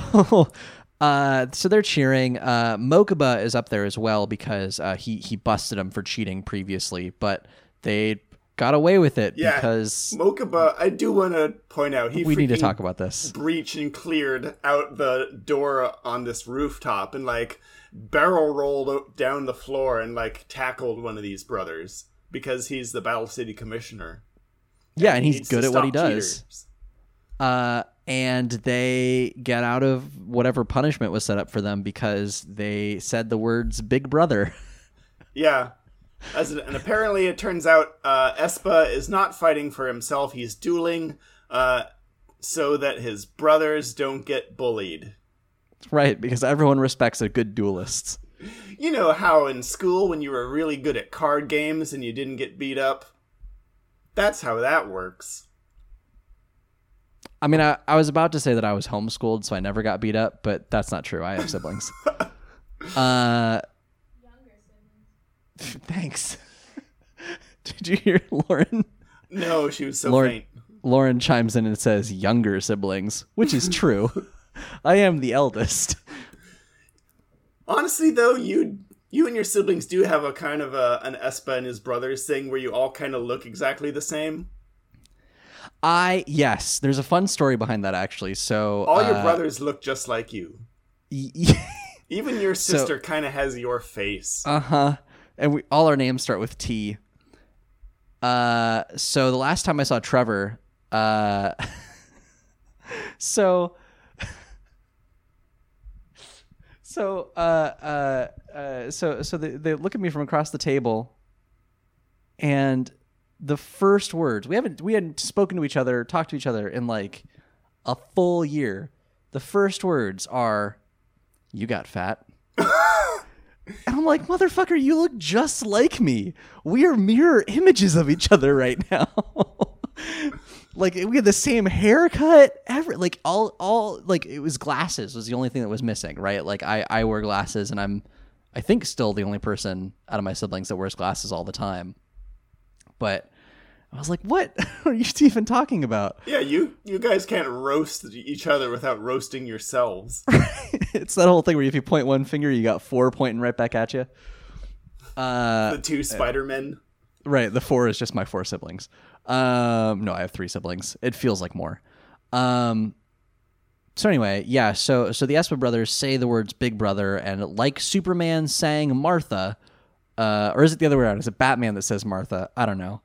they're cheering. Mokuba is up there as well because he busted him for cheating previously, but they got away with it because Mokuba. I do want to point out we need to talk about this. Breached and cleared out the door on this rooftop and like barrel rolled down the floor and like tackled one of these brothers because he's the Battle City commissioner. Yeah, and he's good at what he does. Cheaters. And they get out of whatever punishment was set up for them because they said the words "Big Brother." Yeah. And apparently it turns out Espa is not fighting for himself. He's dueling so that his brothers don't get bullied. Right, because everyone respects a good duelist. You know how in school when you were really good at card games and you didn't get beat up? That's how that works. I mean, I was about to say that I was homeschooled, so I never got beat up, but that's not true. I have siblings. Younger siblings. Thanks. Did you hear Lauren? No, she was so faint. Lauren chimes in and says, younger siblings, which is true. I am the eldest. Honestly, though, you and your siblings do have a kind of an Espa and his brothers thing where you all kind of look exactly the same. Yes, there's a fun story behind that, actually. So all your brothers look just like you. Even your sister kind of has your face. Uh-huh. And all our names start with T. So the last time I saw Trevor, they look at me from across the table, and the first words we hadn't spoken to each other, talked to each other in like a full year. The first words are, "You got fat," and I'm like, "Motherfucker, you look just like me. We are mirror images of each other right now." Like we had the same haircut. It was glasses was the only thing that was missing, right? Like I wear glasses, and I think still the only person out of my siblings that wears glasses all the time. But I was like, what are you even talking about? Yeah, you guys can't roast each other without roasting yourselves. It's that whole thing where if you point one finger, you got four pointing right back at you. The two Spider-Men. Right, the four is just my four siblings. No, I have three siblings. It feels like more. So anyway, yeah, so the Espa brothers say the words Big Brother, and like Superman sang Martha... or is it the other way around? Is it Batman that says Martha? I don't know.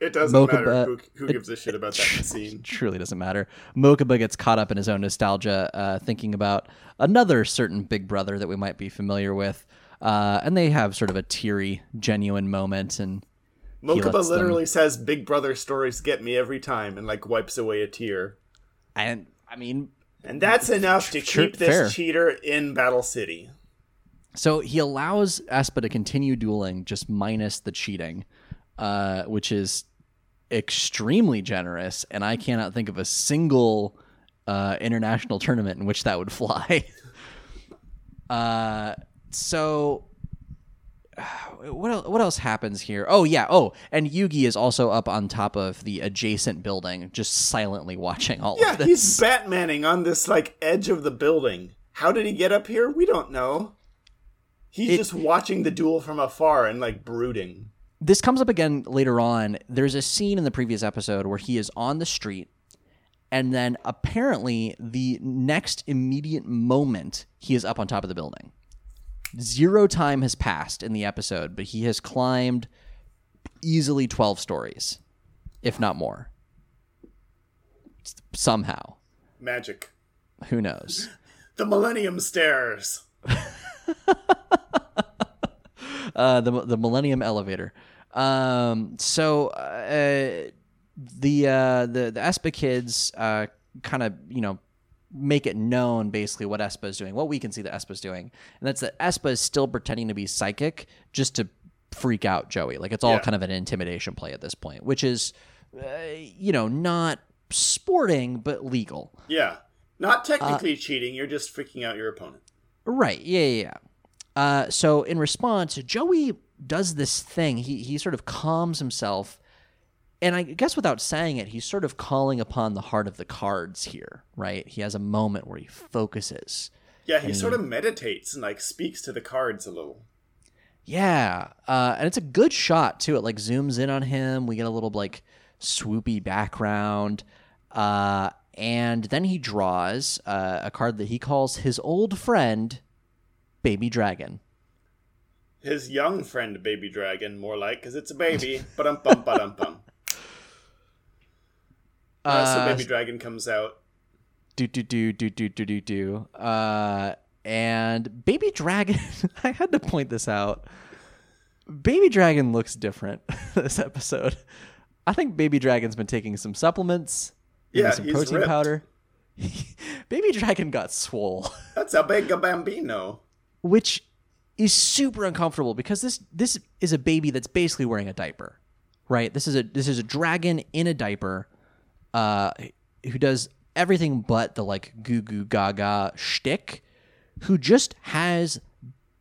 It doesn't matter. Who gives a shit about that scene? Truly doesn't matter. Mokuba gets caught up in his own nostalgia, thinking about another certain Big Brother that we might be familiar with. And they have sort of a teary, genuine moment. And Mokuba literally says, Big Brother stories get me every time, and like wipes away a tear. And I mean... And that's enough to keep this cheater in Battle City. So he allows Espa to continue dueling, just minus the cheating, which is extremely generous, and I cannot think of a single international tournament in which that would fly. What else happens here? Oh, yeah. Oh, and Yugi is also up on top of the adjacent building, just silently watching all of this. Yeah, he's Batmaning on this, like, edge of the building. How did he get up here? We don't know. He's just watching the duel from afar and, like, brooding. This comes up again later on. There's a scene in the previous episode where he is on the street, and then apparently the next immediate moment he is up on top of the building. 0 time has passed in the episode, but he has climbed easily 12 stories, if not more. Somehow. Magic. Who knows? The Millennium Stairs. The Millennium Elevator. The Espa kids kind of, you know, make it known basically what Espa is doing, what we can see that Espa is doing. And that's that Espa is still pretending to be psychic just to freak out Joey. Like it's all kind of an intimidation play at this point, which is, not sporting, but legal. Yeah. Not technically cheating. You're just freaking out your opponent. Right. Yeah. So in response, Joey does this thing. He sort of calms himself. And I guess without saying it, he's sort of calling upon the heart of the cards here, right? He has a moment where he focuses. Yeah, he sort of meditates and, speaks to the cards a little. Yeah, and it's a good shot, too. It, zooms in on him. We get a little, swoopy background. And then he draws a card that he calls his old friend, Baby Dragon. His young friend, Baby Dragon, more like, because it's a baby. Ba-dum-bum, ba-dum-bum. So Baby Dragon comes out. And Baby Dragon, I had to point this out. Baby Dragon looks different this episode. I think Baby Dragon's been taking some supplements. Yeah, some protein ripped. Powder. Baby Dragon got swole. That's a big bambino. Which is super uncomfortable because this is a baby that's basically wearing a diaper, right? This is a dragon in a diaper. Who does everything but the goo goo gaga shtick, who just has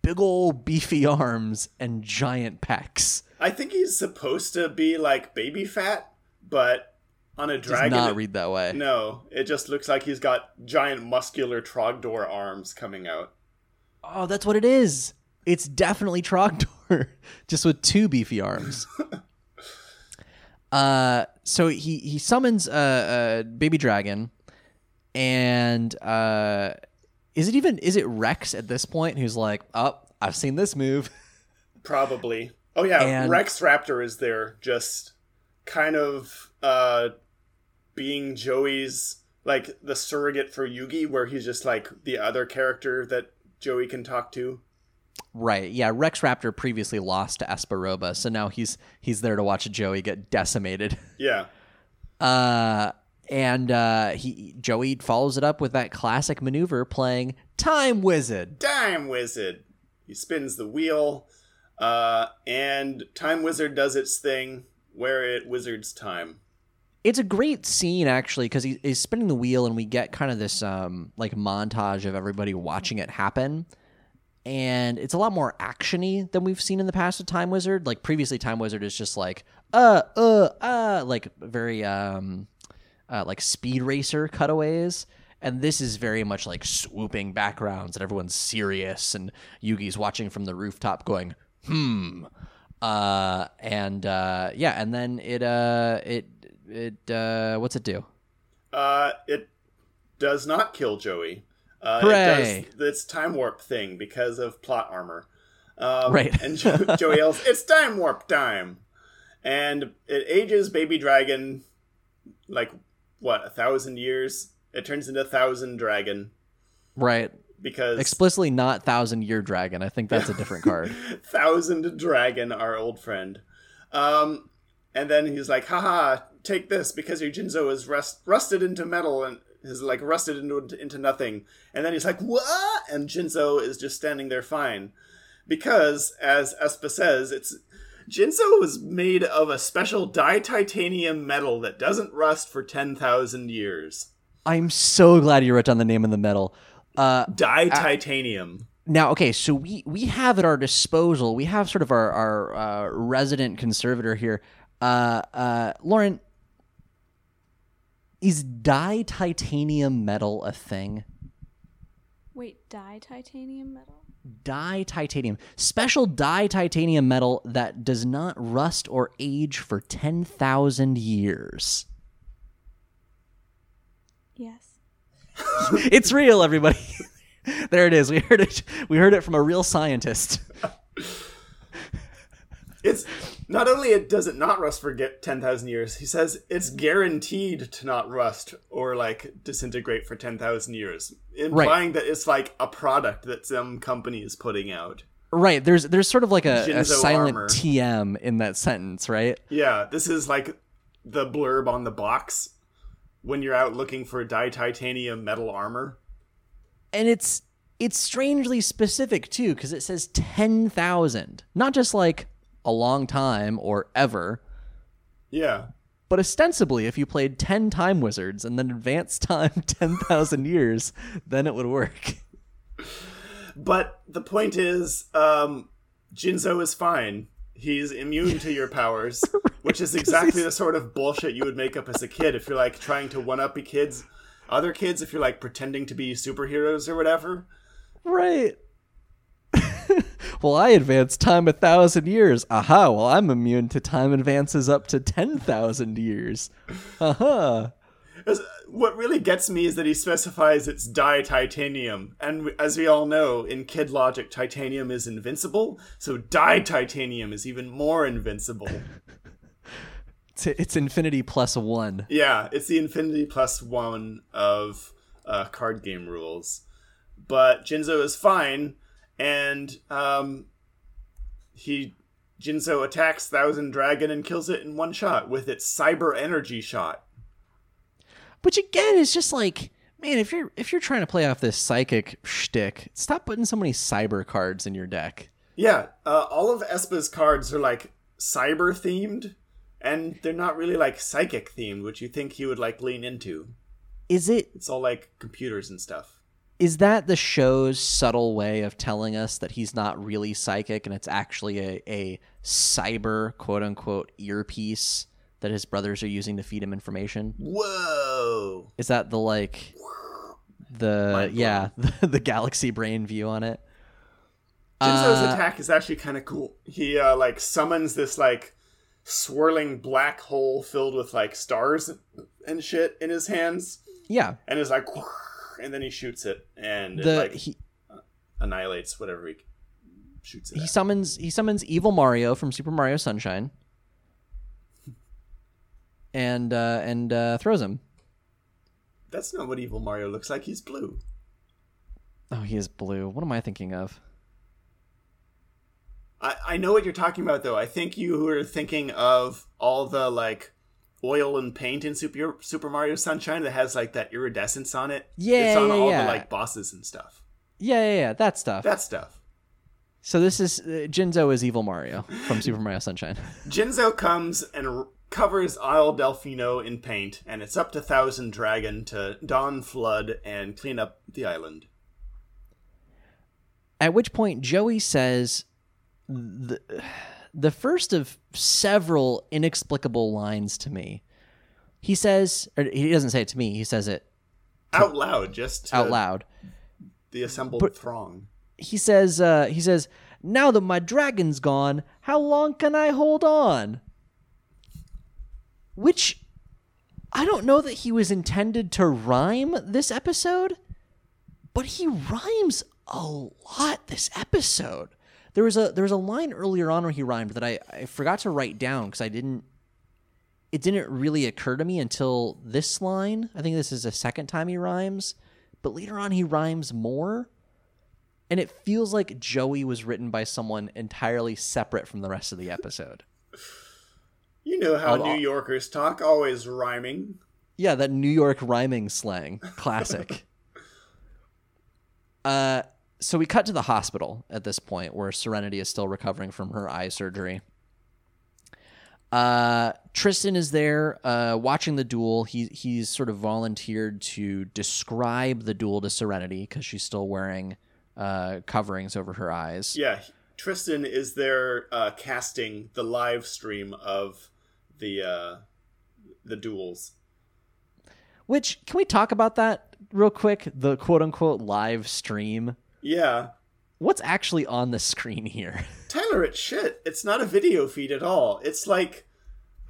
big old beefy arms and giant pecs. I think he's supposed to be baby fat, but on a dragon, does not read that way. No, it just looks like he's got giant muscular Trogdor arms coming out. Oh, that's what it is. It's definitely Trogdor, just with two beefy arms. So he summons Baby Dragon, and is it Rex at this point who's like, oh, I've seen this move. Probably. Oh yeah, and Rex Raptor is there, just kind of being Joey's the surrogate for Yugi, where he's just the other character that Joey can talk to. Right, yeah. Rex Raptor previously lost to Asparoba, so now he's there to watch Joey get decimated. Yeah, Joey follows it up with that classic maneuver, playing Time Wizard. Time Wizard. He spins the wheel, and Time Wizard does its thing where it wizards time. It's a great scene, actually, because he's spinning the wheel, and we get kind of this montage of everybody watching it happen. And it's a lot more action-y than we've seen in the past with Time Wizard. Previously, Time Wizard is just very, Speed Racer cutaways. And this is very much swooping backgrounds and everyone's serious. And Yugi's watching from the rooftop going, and then it what's it do? It does not kill Joey. It does its time warp thing because of plot armor. Right. And Joey yells, it's time warp time. And it ages Baby Dragon, 1,000 years? It turns into 1,000 Dragon. Right. Because explicitly not 1,000 Year Dragon. I think that's a different card. 1,000 Dragon, our old friend. And then he's like, haha, take this because your Jinzo is rusted into metal and is rusted into nothing. And then he's like, what? And Jinzo is just standing there fine. Because, as Espa says, Jinzo was made of a special di-titanium metal that doesn't rust for 10,000 years. I'm so glad you wrote down the name of the metal. Di-titanium. Now, okay, so we have at our disposal, we have sort of our resident conservator here. Lauren, is di-titanium metal a thing? Wait, di-titanium metal? Di-titanium. Special di-titanium metal that does not rust or age for 10,000 years. Yes. It's real, everybody. There it is. We heard it. We heard it from a real scientist. It's not only does it not rust for 10,000 years, he says it's guaranteed to not rust or disintegrate for 10,000 years, implying that it's a product that some company is putting out. Right. There's sort of a silent armor. TM in that sentence, right? Yeah. This is the blurb on the box. when you're out looking for dititanium metal armor. And it's strangely specific, too, because it says 10,000. Not just like a long time or ever. Yeah. But ostensibly, if you played 10 Time Wizards and then advanced time 10,000 years, then it would work. But the point is, Jinzo is fine. He's immune to your powers, right, which is exactly the sort of bullshit you would make up as a kid if you're, like, trying to one-up other kids, if you're, like, pretending to be superheroes or whatever. Right. Well, I advanced time 1,000 years. Aha, well, I'm immune to time advances up to 10,000 years. Aha. What really gets me is that he specifies it's dititanium. And as we all know, in kid logic, titanium is invincible. So dititanium is even more invincible. It's infinity plus one. Yeah, it's the infinity plus one of card game rules. But Jinzo is fine. And Jinzo attacks Thousand Dragon and kills it in one shot with its cyber energy shot. Which again is just like, man, if you're trying to play off this psychic shtick, stop putting so many cyber cards in your deck. Yeah, all of Espa's cards are like cyber themed, and they're not really like psychic themed, which you think he would like lean into. Is it? It's all like computers and stuff. Is that the show's subtle way of telling us that he's not really psychic and it's actually a cyber, quote-unquote, earpiece that his brothers are using to feed him information? Whoa! Is that the, like, the galaxy brain view on it? Jinzo's attack is actually kind of cool. He, like, summons this, like, swirling black hole filled with, like, stars and shit in his hands. Yeah. And is like... And then he shoots it, and annihilates whatever he shoots it at. He summons Evil Mario from Super Mario Sunshine, and throws him. That's not what Evil Mario looks like. He's blue. Oh, he is blue. What am I thinking of? I know what you're talking about, though. I think you were thinking of all the, like, oil and paint in Super Mario Sunshine that has, like, that iridescence on it. Yeah, it's on all the, like, bosses and stuff. Yeah, that stuff. So this is... Jinzo is Evil Mario from Super Mario Sunshine. Jinzo comes and covers Isle Delfino in paint, and it's up to Thousand Dragon to dawn flood and clean up the island. At which point, Joey says... The first of several inexplicable lines to me. He says, or he doesn't say it to me, he says it out loud, just out loud. The assembled throng. He says, "Now that my dragon's gone, how long can I hold on?" Which I don't know that he was intended to rhyme this episode, but he rhymes a lot this episode. There was a line earlier on where he rhymed that I forgot to write down because it didn't really occur to me until this line. I think this is the second time he rhymes, but later on he rhymes more, and it feels like Joey was written by someone entirely separate from the rest of the episode. You know how New Yorkers talk, always rhyming. Yeah, that New York rhyming slang, classic. So we cut to the hospital at this point where Serenity is still recovering from her eye surgery. Tristan is there watching the duel. He's sort of volunteered to describe the duel to Serenity because she's still wearing coverings over her eyes. Yeah, Tristan is there casting the live stream of the duels. Which, can we talk about that real quick? The quote-unquote live stream. Yeah. What's actually on the screen here? Tyler, it's shit. It's not a video feed at all. It's like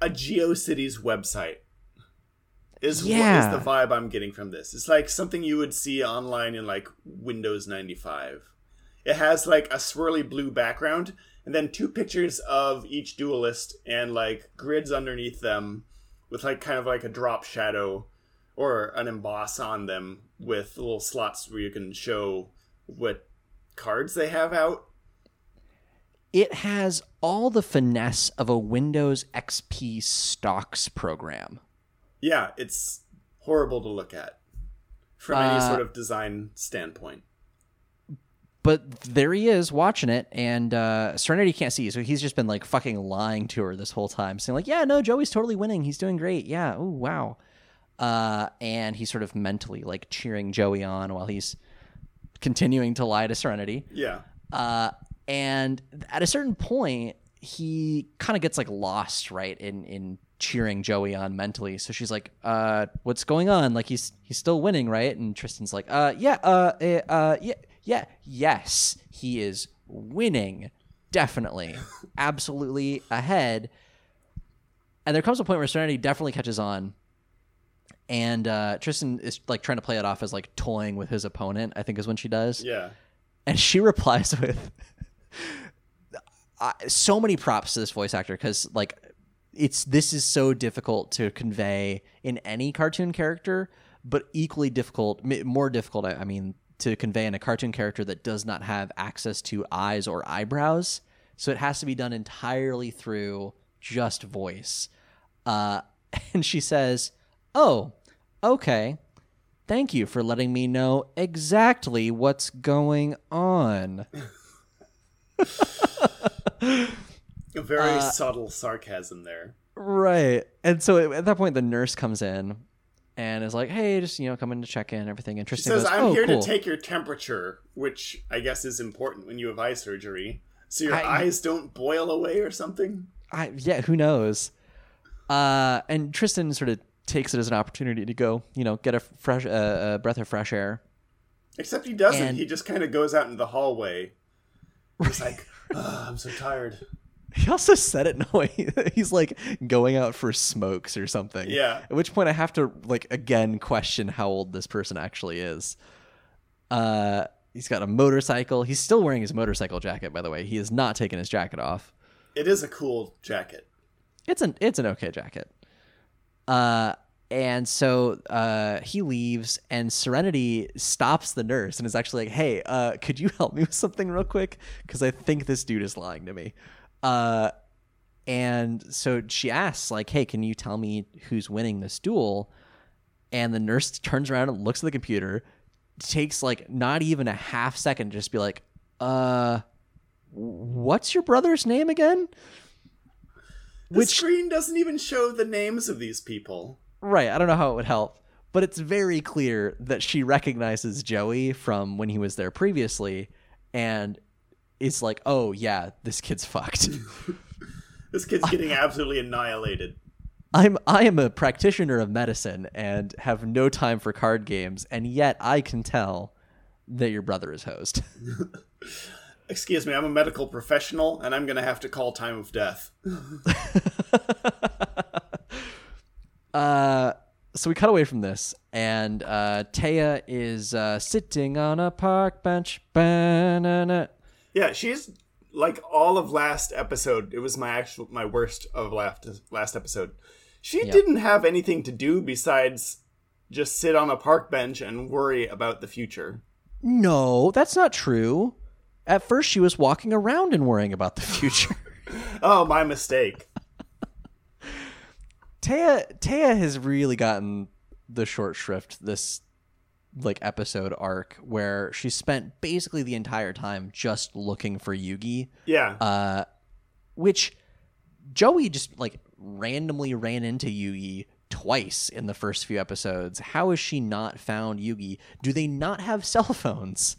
a GeoCities website. What is the vibe I'm getting from this. It's like something you would see online in like Windows 95. It has like a swirly blue background and then two pictures of each duelist and like grids underneath them with like kind of like a drop shadow or an emboss on them with little slots where you can show what cards they have out. It has all the finesse of a Windows XP stocks program. Yeah, it's horrible to look at from any sort of design standpoint. But there he is watching it, and Serenity can't see you, so he's just been like fucking lying to her this whole time, saying like, yeah, no, Joey's totally winning. He's doing great. Yeah. Oh, wow. And he's sort of mentally like cheering Joey on while he's continuing to lie to Serenity. Yeah. And at a certain point, he kind of gets like lost, right, in cheering Joey on mentally. So she's like, what's going on? Like he's still winning, right? And Tristan's like, yes, he is winning, definitely, absolutely ahead. And there comes a point where Serenity definitely catches on, and Tristan is like trying to play it off as like toying with his opponent, I think is when she does. Yeah. And she replies with so many props to this voice actor, because like this is so difficult to convey in any cartoon character, but equally difficult, more difficult, I mean, to convey in a cartoon character that does not have access to eyes or eyebrows. So it has to be done entirely through just voice. And she says, "Oh, okay. Thank you for letting me know exactly what's going on." A very subtle sarcasm there. Right. And so at that point, the nurse comes in and is like, "Hey, just, you know, come in to check in, everything interesting." She says, "I'm here to take your temperature," which I guess is important when you have eye surgery, so your eyes don't boil away or something. Yeah, who knows? And Tristan sort of takes it as an opportunity to go, you know, get a breath of fresh air. Except he doesn't. And he just kind of goes out into the hallway. He's like, "I'm so tired." He also said it. No, he's like going out for smokes or something. Yeah. At which point I have to like again question how old this person actually is. He's got a motorcycle. He's still wearing his motorcycle jacket, by the way. He has not taken his jacket off. It is a cool jacket. It's an okay jacket. And so he leaves, and Serenity stops the nurse and is actually like, "Hey, could you help me with something real quick? Because I think this dude is lying to me." And so she asks like, "Hey, can you tell me who's winning this duel?" And the nurse turns around and looks at the computer, takes like not even a half second to just be like, "What's your brother's name again?" The screen doesn't even show the names of these people. Right. I don't know how it would help, but it's very clear that she recognizes Joey from when he was there previously, and it's like, "Oh, yeah, this kid's fucked." This kid's getting absolutely annihilated. I am a practitioner of medicine and have no time for card games, and yet I can tell that your brother is hosed. Excuse me, I'm a medical professional, and I'm going to have to call time of death. So we cut away from this, and Taya is sitting on a park bench. Banana. Yeah, she's like all of last episode. It was my worst of last episode. She didn't have anything to do besides just sit on a park bench and worry about the future. No, that's not true. At first, she was walking around and worrying about the future. Oh, my mistake. Taya has really gotten the short shrift this like episode arc, where she spent basically the entire time just looking for Yugi. Yeah. Which Joey just like randomly ran into Yugi twice in the first few episodes. How has she not found Yugi? Do they not have cell phones?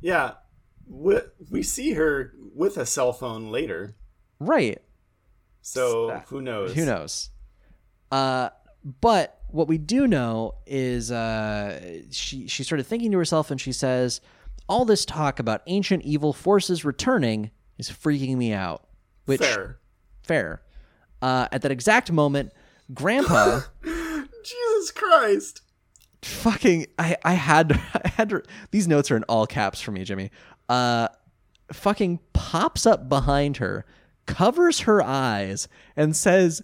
Yeah. We see her with a cell phone later. Right. So who knows? Who knows? But what we do know is she started thinking to herself, and she says, "All this talk about ancient evil forces returning is freaking me out." Which, fair. At that exact moment, Grandpa, Jesus Christ, fucking, I had to, these notes are in all caps for me, Jimmy. Fucking pops up behind her, covers her eyes, and says,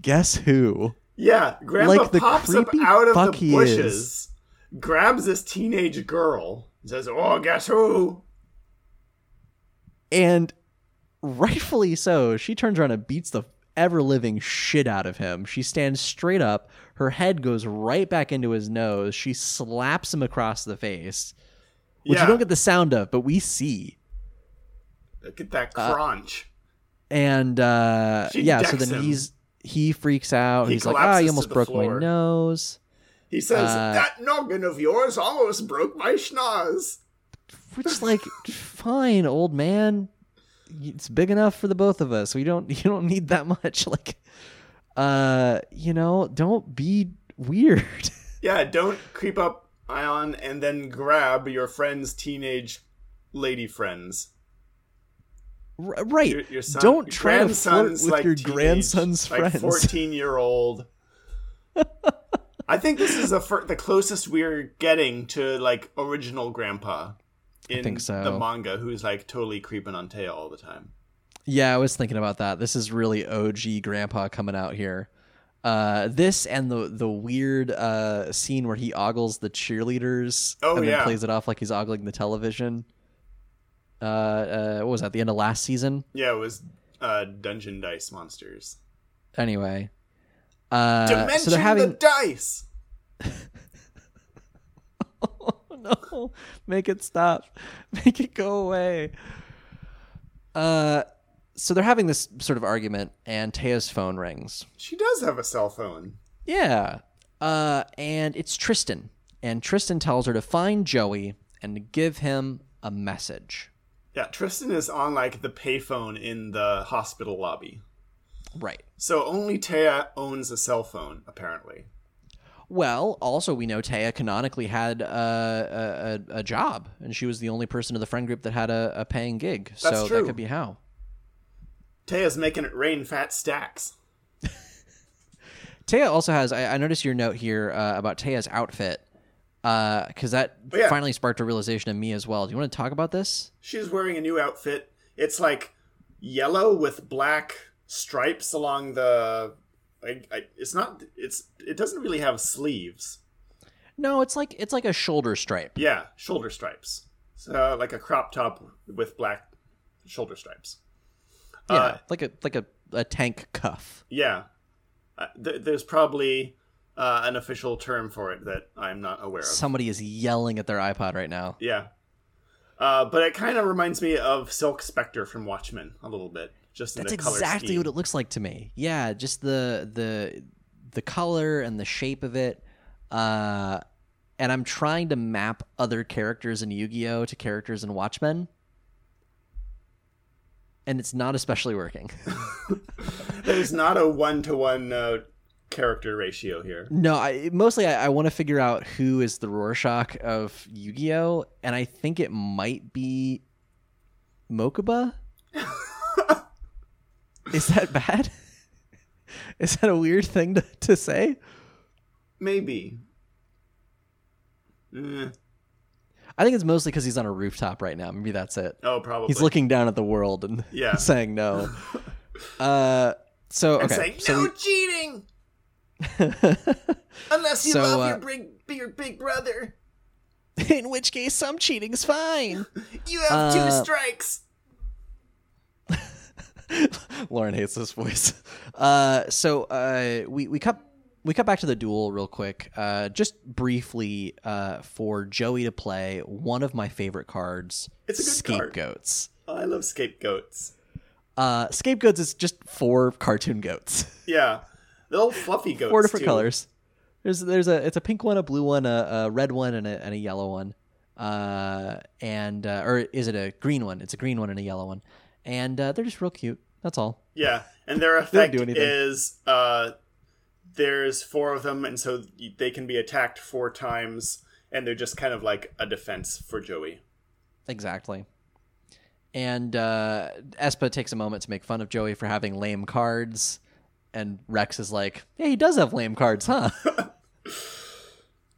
"Guess who?" Yeah, Grandpa like pops up out of the bushes, grabs this teenage girl, and says, "Oh, guess who?" And rightfully so, she turns around and beats the ever-living shit out of him. She stands straight up. Her head goes right back into his nose. She slaps him across the face, which you don't get the sound of, but we see. Look at that crunch. So then him. He freaks out. He's like, you almost broke my nose. He says, that noggin of yours almost broke my schnoz. Which, like, fine, old man. It's big enough for the both of us. You don't need that much. Like, don't be weird. Yeah, don't creep up on and then grab your friend's teenage lady friends. Right. Your son, don't try to flirt with your grandson's friends. Like 14-year-old. I think this is the closest we're getting to, like, original grandpa in the manga, who's, like, totally creeping on Taya all the time. Yeah, I was thinking about that. This is really OG grandpa coming out here. This and the weird scene where he ogles the cheerleaders and then plays it off like he's ogling the television. What was that, the end of last season? Yeah, it was Dungeon Dice Monsters. Anyway... dimension so the dice. Oh, no, make it stop, make it go away. So they're having this sort of argument, and Taya's phone rings. She does have a cell phone. Yeah, and it's Tristan, and Tristan tells her to find Joey and to give him a message. Yeah, Tristan is on like the payphone in the hospital lobby. Right. So only Taya owns a cell phone, apparently. Well, also we know Taya canonically had a job, and she was the only person in the friend group that had a paying gig. That's so true. That could be how. Taya's making it rain fat stacks. Taya also has, I noticed your note here about Taya's outfit, because that finally sparked a realization in me as well. Do you want to talk about this? She's wearing a new outfit. It's like yellow with black... stripes along the it doesn't really have sleeves. No, it's like a shoulder stripe. Yeah, shoulder stripes. So like a crop top with black shoulder stripes. Yeah, like a tank cuff. Yeah. There's probably an official term for it that I'm not aware of. Somebody is yelling at their iPod right now. Yeah. But it kind of reminds me of Silk Spectre from Watchmen a little bit. That's exactly what it looks like to me. Yeah, just the color and the shape of it. And I'm trying to map other characters in Yu-Gi-Oh! To characters in Watchmen. And it's not especially working. There's not a one-to-one character ratio here. No, I want to figure out who is the Rorschach of Yu-Gi-Oh! And I think it might be Mokuba? Is that bad? Is that a weird thing to say? Maybe. I think it's mostly because he's on a rooftop right now. Maybe that's it. Oh, probably. He's looking down at the world and saying no. So, okay. Saying, no cheating! Unless you love your big brother. In which case, some cheating's fine. You have two strikes. Lauren hates this voice. We cut back to the duel real quick, just briefly, for Joey to play one of my favorite cards. It's a good Scapegoats. Card. I love Scapegoats. Scapegoats is just four cartoon goats. Yeah, little fluffy goats. Four different colors. It's a pink one, a blue one, a red one, and a yellow one. Or is it a green one? It's a green one and a yellow one. And they're just real cute. That's all. Yeah, and their effect is there's four of them, and so they can be attacked four times, and they're just kind of like a defense for Joey. Exactly. And Espa takes a moment to make fun of Joey for having lame cards, and Rex is like, yeah, he does have lame cards, huh?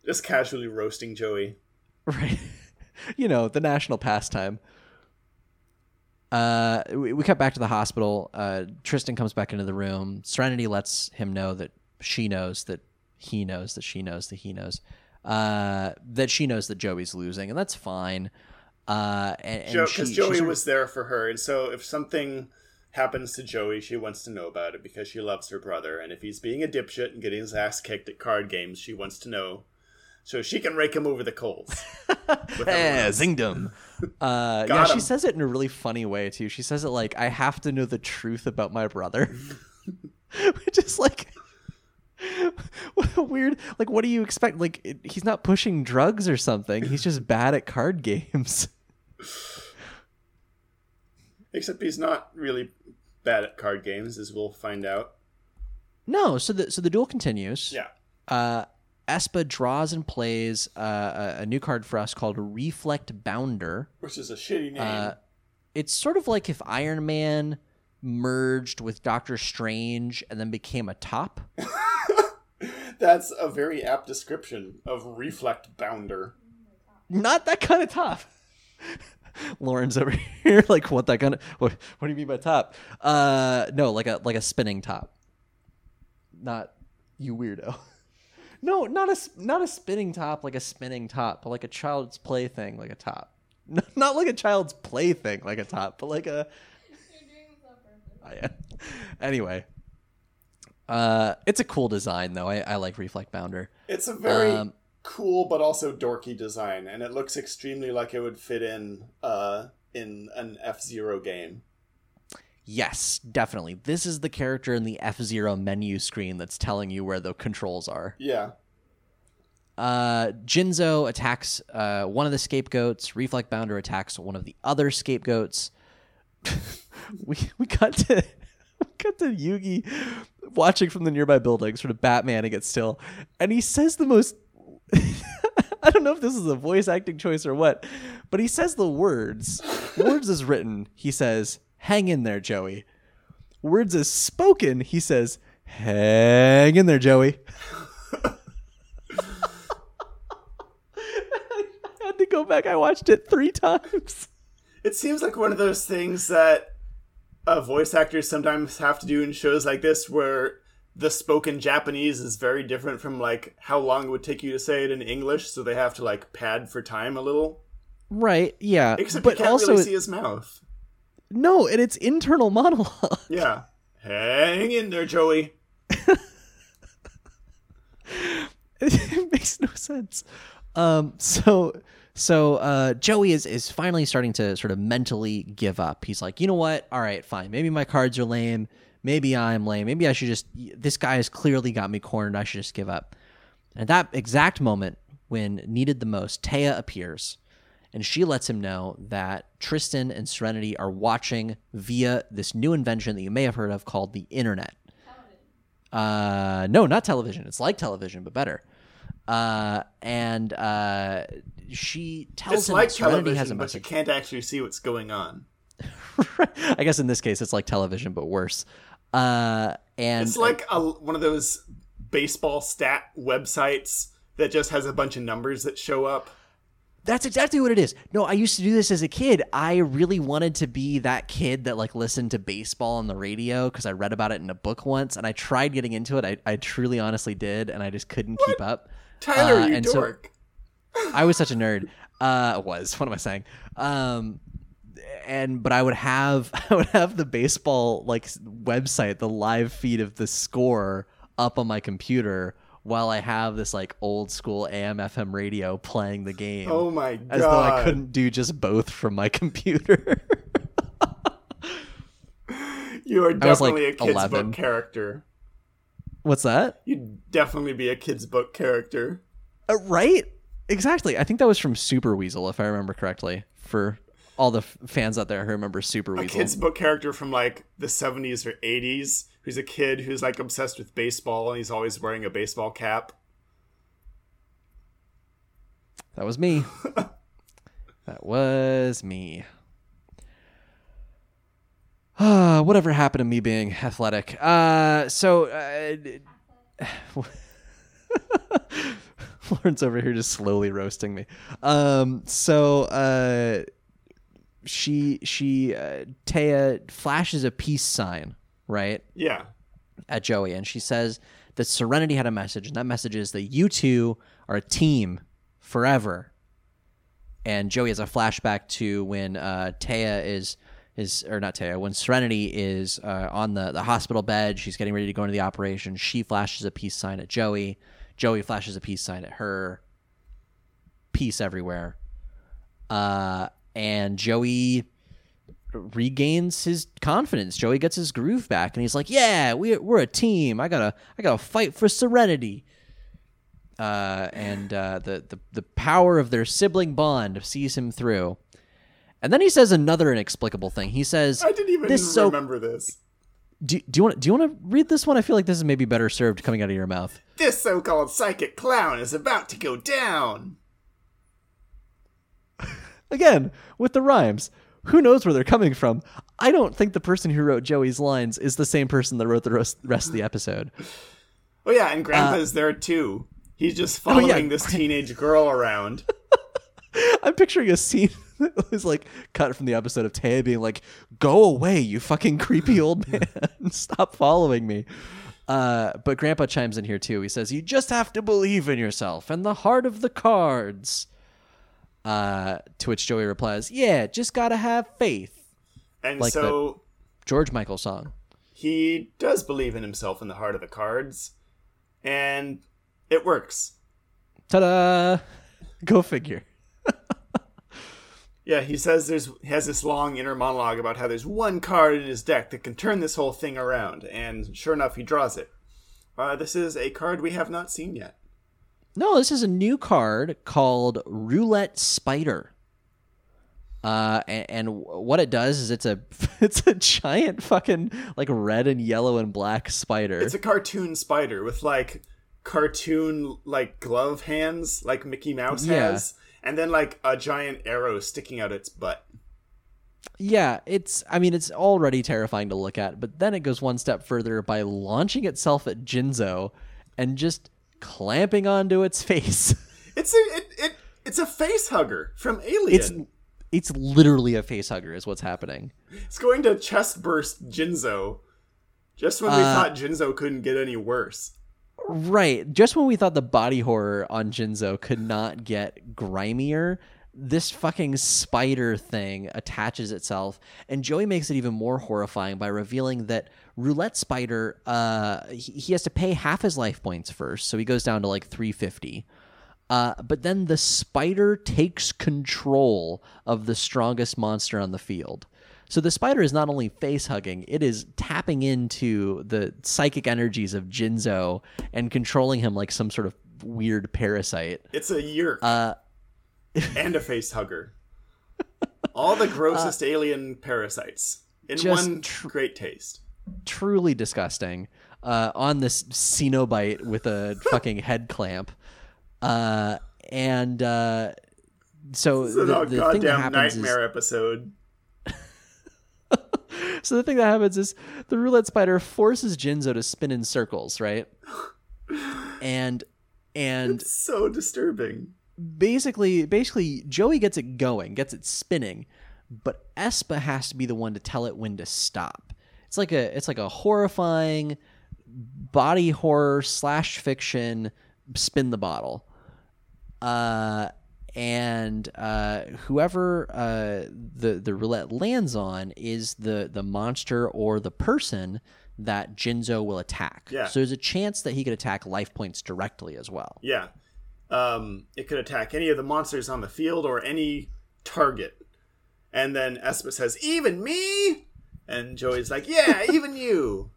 Just casually roasting Joey. Right. The national pastime. We cut back to the hospital. Tristan comes back into the room. Serenity lets him know that she knows that he knows that she knows that he knows that she knows that Joey's losing, and that's fine. And Joey was there for her, and so if something happens to Joey, she wants to know about it because she loves her brother. And if he's being a dipshit and getting his ass kicked at card games, she wants to know so she can rake him over the coals. Yeah, zinged him. Yeah, she says it in a really funny way, too. She says it like, I have to know the truth about my brother. Which is like... weird. Like, what do you expect? Like, he's not pushing drugs or something. He's just bad at card games. Except he's not really bad at card games, as we'll find out. No, so the duel continues. Yeah. Espa draws and plays a new card for us called Reflect Bounder, which is a shitty name. It's sort of like if Iron Man merged with Doctor Strange and then became a top. That's a very apt description of Reflect Bounder. Not that kind of top. Lauren's over here like, what that kind of, what do you mean by top? No, like a spinning top. Not, you weirdo. No, not a spinning top, like a spinning top, but like a child's play thing, like a top. No, not like a child's play thing, like a top, but like a... Oh, yeah. Anyway, it's a cool design, though. I like Reflect Bounder. It's a very cool but also dorky design, and it looks extremely like it would fit in an F-Zero game. Yes, definitely. This is the character in the F-Zero menu screen that's telling you where the controls are. Yeah. Jinzo attacks one of the scapegoats. Reflect Bounder attacks one of the other scapegoats. we got to Yugi watching from the nearby building, sort of Batman-ing it still, and he says the most I don't know if this is a voice acting choice or what, but he says the words is written, he says, hang in there, Joey. Words is spoken, he says, hang in there, Joey. I had to go back. I watched it 3 times. It seems like one of those things that voice actors sometimes have to do in shows like this, where the spoken Japanese is very different from like how long it would take you to say it in English, so they have to like pad for time a little. Right, yeah. Except but you can't really see his mouth. No, and it's internal monologue. Yeah. Hang in there, Joey. It makes no sense. So Joey is finally starting to sort of mentally give up. He's like, you know what? All right, fine. Maybe my cards are lame. Maybe I'm lame. Maybe I should just... This guy has clearly got me cornered. I should just give up. And at that exact moment, when needed the most, Taya appears. And she lets him know that Tristan and Serenity are watching via this new invention that you may have heard of called the internet. No, not television. It's like television, but better. And she tells him that Serenity has a message. It's like television, but you can't actually see what's going on. I guess in this case, it's like television, but worse. And it's like one of those baseball stat websites that just has a bunch of numbers that show up. That's exactly what it is. No, I used to do this as a kid. I really wanted to be that kid that like listened to baseball on the radio because I read about it in a book once, and I tried getting into it. I truly, honestly did, and I just couldn't keep up. Tyler, you dork. So I was such a nerd. What am I saying? But I would have the baseball like website, the live feed of the score up on my computer, while I have this like old school AM/FM radio playing the game. Oh my God. As though I couldn't do just both from my computer. You are definitely like a kid's 11. Book character. What's that? You'd definitely be a kid's book character. Right? Exactly. I think that was from Super Weasel, if I remember correctly, for all the fans out there who remember Super Weasel. A kid's book character from like the 70s or 80s. Who's a kid who's like obsessed with baseball and he's always wearing a baseball cap. That was me. That was me. Whatever happened to me being athletic. Lauren's over here just slowly roasting me. She Taya flashes a peace sign. Right? Yeah. At Joey. And she says that Serenity had a message, and that message is that you two are a team forever. And Joey has a flashback to when Taya is when Serenity is on the hospital bed, she's getting ready to go into the operation. She flashes a peace sign at Joey. Joey flashes a peace sign at her. Peace everywhere. And Joey regains his confidence. Joey gets his groove back, and he's like, "Yeah, we're a team. I gotta fight for Serenity." The power of their sibling bond sees him through. And then he says another inexplicable thing. He says, "I didn't even remember this." Do you want to read this one? I feel like this is maybe better served coming out of your mouth. This so-called psychic clown is about to go down. Again, with the rhymes. Who knows where they're coming from? I don't think the person who wrote Joey's lines is the same person that wrote the rest of the episode. Oh, yeah, and Grandpa's there, too. He's just following this teenage girl around. I'm picturing a scene that was, cut from the episode of Taya being like, "Go away, you fucking creepy old man. Stop following me." But Grandpa chimes in here, too. He says, "You just have to believe in yourself and the heart of the cards." To which Joey replies, "Yeah, just gotta have faith." And like so the George Michael song. He does believe in himself in the heart of the cards, and it works. Ta-da! Go figure. Yeah, he says he has this long inner monologue about how there's one card in his deck that can turn this whole thing around, and sure enough, he draws it. This is a card we have not seen yet. No, this is a new card called Roulette Spider. And what it does is it's a giant fucking red and yellow and black spider. It's a cartoon spider with cartoon glove hands like Mickey Mouse has, and then a giant arrow sticking out its butt. Yeah, it's already terrifying to look at, but then it goes one step further by launching itself at Jinzo and just clamping onto its face. It's a face hugger from Alien. It's literally a face hugger is what's happening. It's going to chest burst Jinzo. Just when we thought Jinzo couldn't get any worse. Right. Just when we thought the body horror on Jinzo could not get grimier, this fucking spider thing attaches itself, and Joey makes it even more horrifying by revealing that Roulette Spider, he has to pay half his life points first, so he goes down to 350. But then the spider takes control of the strongest monster on the field. So the spider is not only face-hugging, it is tapping into the psychic energies of Jinzo and controlling him like some sort of weird parasite. It's a yerk. And a face-hugger. All the grossest alien parasites in one great taste. Truly disgusting, on this Cenobite with a fucking head clamp, so this is the goddamn nightmare episode. So the thing that happens is the Roulette Spider forces Jinzo to spin in circles, right? And it's so disturbing. Basically, Joey gets it going, gets it spinning, but Espa has to be the one to tell it when to stop. It's like a horrifying body horror / fiction spin the bottle, and whoever the roulette lands on is the monster or the person that Jinzo will attack. Yeah. So there's a chance that he could attack life points directly as well. Yeah, it could attack any of the monsters on the field or any target, and then Espa says, "Even me." And Joey's like, "Yeah, even you."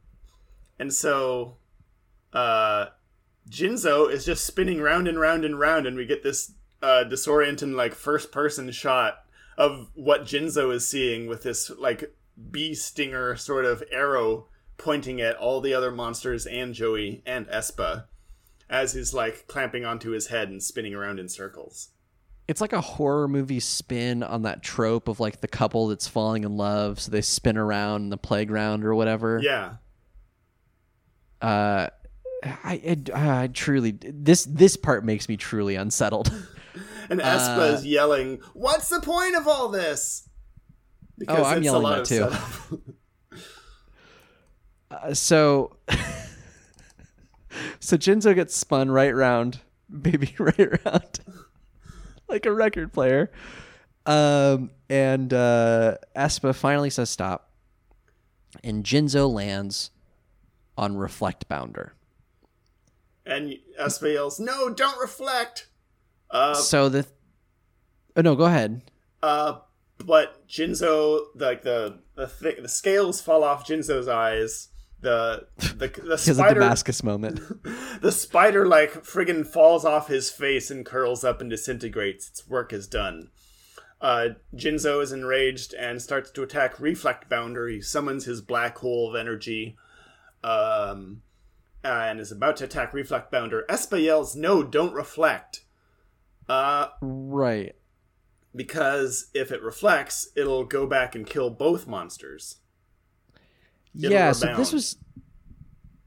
And so Jinzo is just spinning round and round and round, and we get this disorienting first-person shot of what Jinzo is seeing with this bee stinger sort of arrow pointing at all the other monsters and Joey and Espa as he's clamping onto his head and spinning around in circles. It's like a horror movie spin on that trope of the couple that's falling in love, so they spin around in the playground or whatever. Yeah. I truly, this part makes me truly unsettled. And Espa is yelling, "What's the point of all this?" Because I'm yelling that too. So Jinzo gets spun right round, baby, right round. Like a record player, And Espa finally says stop. And Jinzo lands on Reflect Bounder. And Espa yells, "No, don't reflect!" Oh, no, go ahead. But Jinzo, like the scales fall off Jinzo's eyes. The spider, the Damascus moment. The spider like friggin' falls off his face and curls up and disintegrates. Its work is done. Jinzo is enraged and starts to attack Reflect Bounder. He summons his black hole of energy, and is about to attack Reflect Bounder. Espa yells, "No, don't reflect." Right. Because if it reflects, it'll go back and kill both monsters. So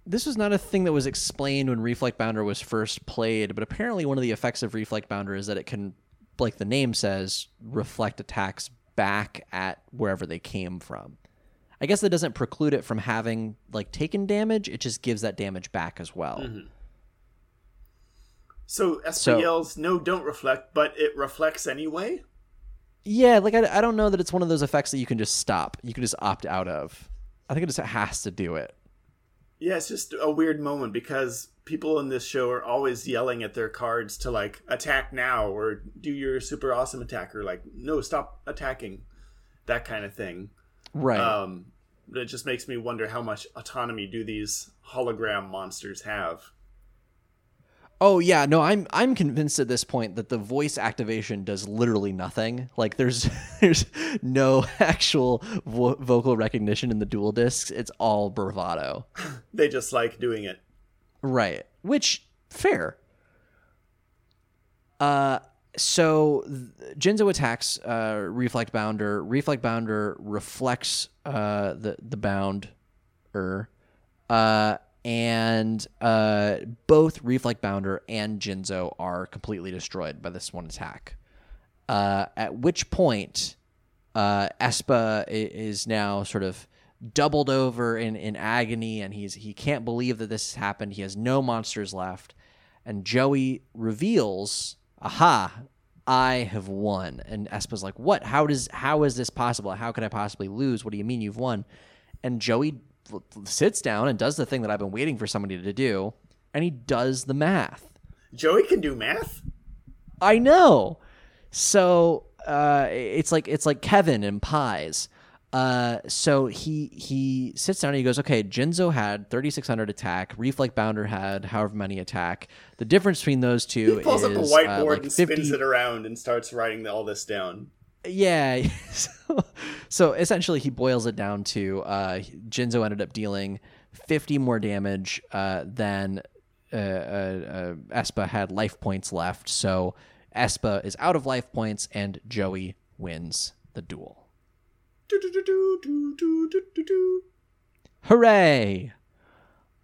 this was not a thing that was explained when Reflect Bounder was first played, but apparently one of the effects of Reflect Bounder is that it can, like the name says, reflect attacks back at wherever they came from. I guess that doesn't preclude it from having like taken damage, it just gives that damage back as well. Mm-hmm. So Espa yells, "No, don't reflect," but it reflects anyway? Yeah, like I don't know that it's one of those effects that you can just stop. You can just opt out of. I think it just has to do it. Yeah, it's just a weird moment because people in this show are always yelling at their cards to like attack now or do your super awesome attack or like no, stop attacking, that kind of thing. Right. But it just makes me wonder how much autonomy do these hologram monsters have. Oh yeah, no, I'm convinced at this point that the voice activation does literally nothing. Like there's no actual vocal recognition in the dual discs. It's all bravado. They just like doing it. Right. Which, fair. So Jinzo attacks Reflect Bounder. Reflect Bounder reflects the Bounder. And both Reflect Bounder and Jinzo are completely destroyed by this one attack. At which point, Espa is now sort of doubled over in agony, and he can't believe that this has happened. He has no monsters left. And Joey reveals, "Aha, I have won." And Espa's like, "What? How is this possible? How could I possibly lose? What do you mean you've won?" And Joey sits down and does the thing that I've been waiting for somebody to do, and he does the math. Joey can do math? I know. So it's like Kevin in Pies. So he sits down and he goes, okay, Jinzo had 3,600 attack. Reflect Bounder had however many attack. The difference between those two is... He pulls up a whiteboard and spins it around and starts writing all this down. Yeah. So essentially he boils it down to Jinzo ended up dealing 50 more damage than Espa had life points left. So Espa is out of life points and Joey wins the duel. Hooray!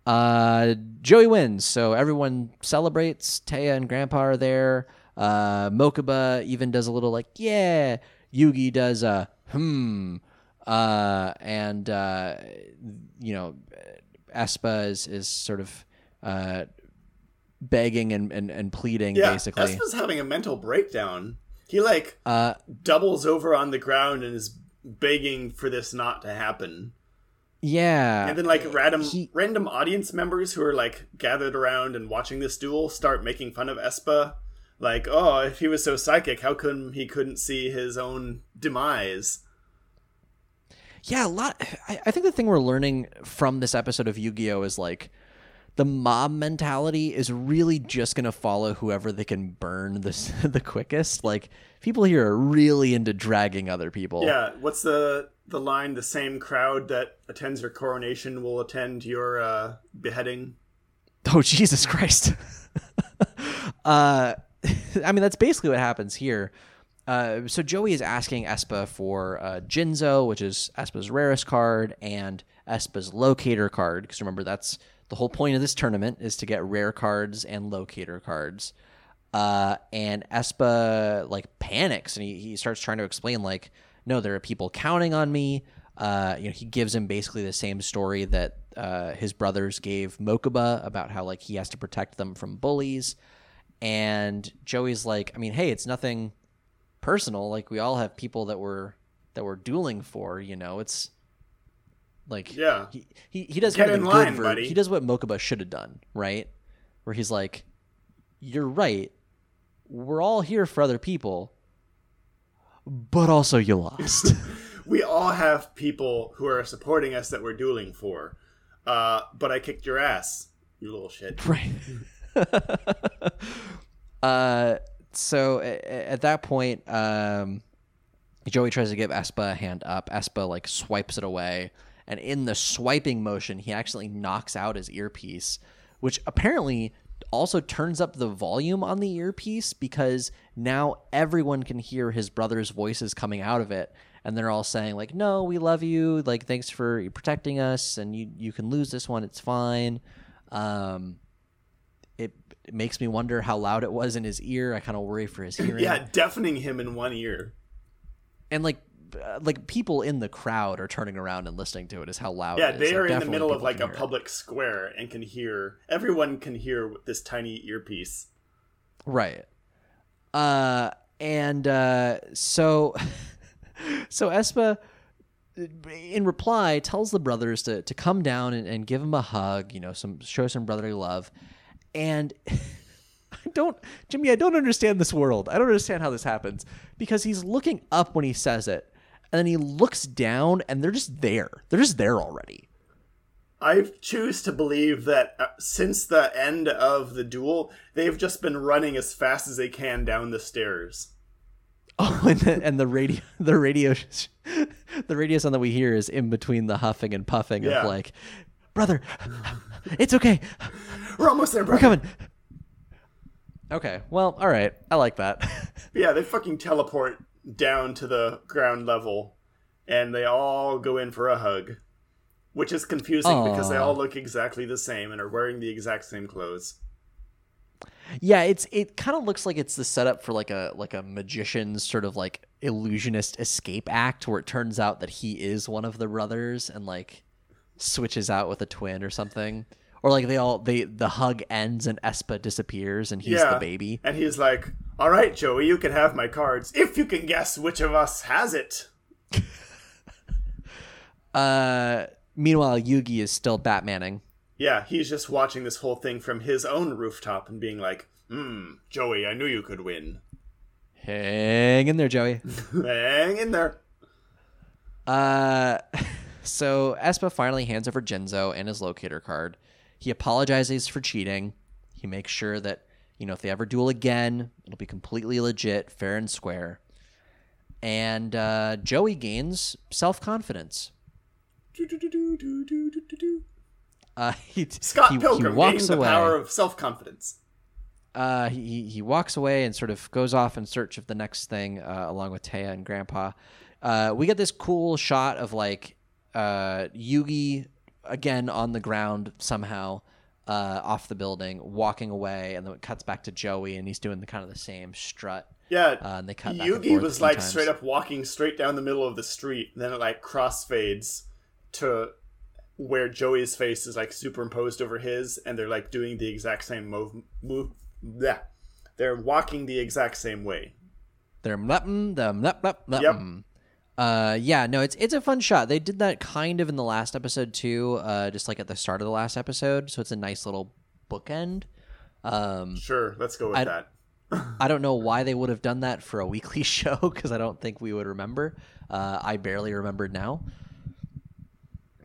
Joey wins. So everyone celebrates. Taya and Grandpa are there. Mokuba even does a little like, yeah. Yugi does a and you know, Espa is sort of begging and pleading, yeah, basically. Espa's having a mental breakdown. He like doubles over on the ground and is begging for this not to happen. Yeah. And then like random audience members who are like gathered around and watching this duel start making fun of Espa. Like, oh, if he was so psychic, how come he couldn't see his own demise? Yeah, a lot. I think the thing we're learning from this episode of Yu-Gi-Oh! Is like the mob mentality is really just going to follow whoever they can burn the quickest. Like, people here are really into dragging other people. Yeah, what's the line? The same crowd that attends your coronation will attend your beheading. Oh, Jesus Christ. I mean, that's basically what happens here. So Joey is asking Espa for Jinzo, which is Espa's rarest card, and Espa's locator card. Because remember, that's the whole point of this tournament is to get rare cards and locator cards. And Espa like panics and he starts trying to explain like, no, there are people counting on me. You know, he gives him basically the same story that his brothers gave Mokuba about how like he has to protect them from bullies. And Joey's like, I mean, hey, it's nothing personal. Like, we all have people that we're dueling for, you know. It's like, yeah, he does get in line, buddy. He does what Mokuba should have done, right? Where he's like, you're right, we're all here for other people, but also you lost. We all have people who are supporting us that we're dueling for. But I kicked your ass, you little shit. Right. So at that point, Joey tries to give Espa a hand up. Espa, like, swipes it away. And in the swiping motion, he actually knocks out his earpiece, which apparently also turns up the volume on the earpiece, because now everyone can hear his brother's voices coming out of it. And they're all saying, like, no, we love you. Like, thanks for protecting us. And you can lose this one. It's fine. It makes me wonder how loud it was in his ear. I kind of worry for his hearing. Yeah, deafening him in one ear. And, like people in the crowd are turning around and listening to it, is how loud it is. Yeah, they are in the middle of, like, a public square and can hear. Everyone can hear this tiny earpiece. Right. So... So Espa, in reply, tells the brothers to come down and give him a hug, you know, show some brotherly love. And I don't understand this world. I don't understand how this happens, because he's looking up when he says it, and then he looks down, and they're just there. They're just there already. I choose to believe that since the end of the duel, they've just been running as fast as they can down the stairs. Oh, and the radio sound that we hear is in between the huffing and puffing of, like, brother, it's okay, we're almost there, brother. We're coming. Okay, well, all right, I like that. Yeah, they fucking teleport down to the ground level, and they all go in for a hug, which is confusing because they all look exactly the same and are wearing the exact same clothes. Yeah, it kind of looks like it's the setup for like a magician's sort of, like, illusionist escape act, where it turns out that he is one of the brothers and, like, switches out with a twin or something. Or, like, the hug ends and Espa disappears and he's the baby. And he's like, all right, Joey, you can have my cards if you can guess which of us has it. Meanwhile, Yugi is still Batmaning. Yeah, he's just watching this whole thing from his own rooftop and being like, Joey, I knew you could win. Hang in there, Joey. Hang in there. So Espa finally hands over Genzo and his locator card. He apologizes for cheating. He makes sure that, you know, if they ever duel again, it'll be completely legit, fair and square. And Joey gains self-confidence. Scott Pilgrim gains the power of self-confidence. He walks away and sort of goes off in search of the next thing, along with Taya and Grandpa. We get this cool shot of, like, Yugi again on the ground somehow, off the building, walking away, and then it cuts back to Joey, and he's doing the kind of the same strut. Yeah, and they cut. Yugi was, like, straight up walking straight down the middle of the street, and then it, like, crossfades to where Joey's face is, like, superimposed over his, and they're, like, doing the exact same move. Yeah, they're walking the exact same way. They're mlep. Yeah, no, it's a fun shot. They did that kind of in the last episode too, just, like, at the start of the last episode. So it's a nice little bookend. Sure, let's go with that. I don't know why they would have done that for a weekly show, because I don't think we would remember. I barely remembered now.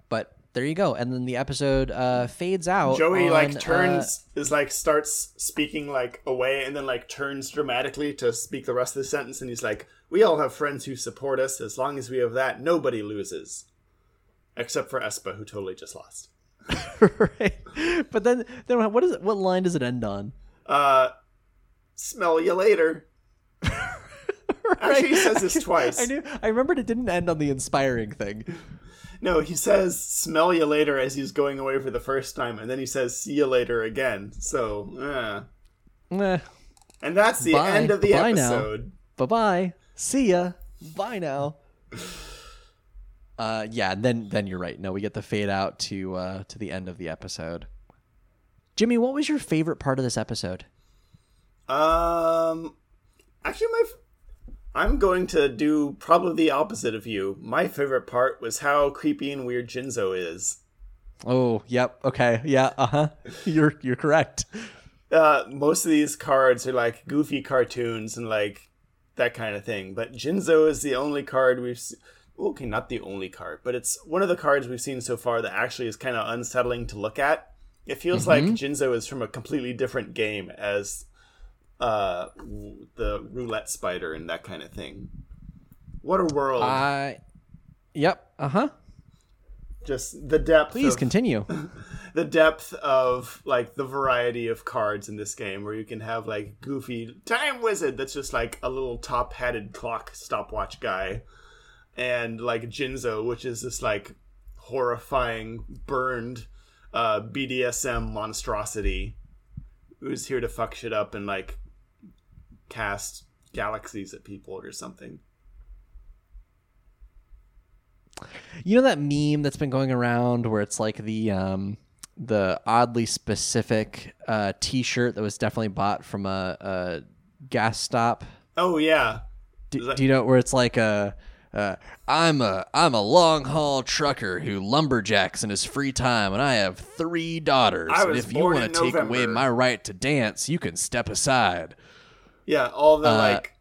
But there you go. And then the episode fades out. Joey, like, turns, starts speaking, like, away, and then, like, turns dramatically to speak the rest of the sentence. And he's like, we all have friends who support us. As long as we have that, nobody loses. Except for Espa, who totally just lost. Right. But then what line does it end on? Smell you later. Right. Actually, he says this twice. I remembered it didn't end on the inspiring thing. No, he says, smell you later, as he's going away for the first time, and then he says, see you later again. So, And that's the end of the episode. Bye-bye. See ya. Bye now. Then you're right. No, we get the fade out to the end of the episode. Jimmy, what was your favorite part of this episode? Actually, I'm going to do probably the opposite of you. My favorite part was how creepy and weird Jinzo is. Oh, yep. Okay. Yeah. Uh-huh. You're correct. Most of these cards are like goofy cartoons and like that kind of thing. But Jinzo is the only card we've seen. Okay, not the only card, but it's one of the cards we've seen so far that actually is kind of unsettling to look at. It feels like Jinzo is from a completely different game as the roulette spider and that kind of thing. What a world. Yep. Uh-huh. Just the depth. Please continue. The depth of like the variety of cards in this game, where you can have like goofy time wizard that's just like a little top-hatted clock stopwatch guy, and like Jinzo, which is this like horrifying burned BDSM monstrosity who's here to fuck shit up and like cast galaxies at people or something. You know that meme that's been going around where it's like the oddly specific T-shirt that was definitely bought from a gas stop? Oh yeah. Do you know where it's like I'm a long haul trucker who lumberjacks in his free time, and I have 3 daughters. And if you want to take away my right to dance, you can step aside. Yeah, all the like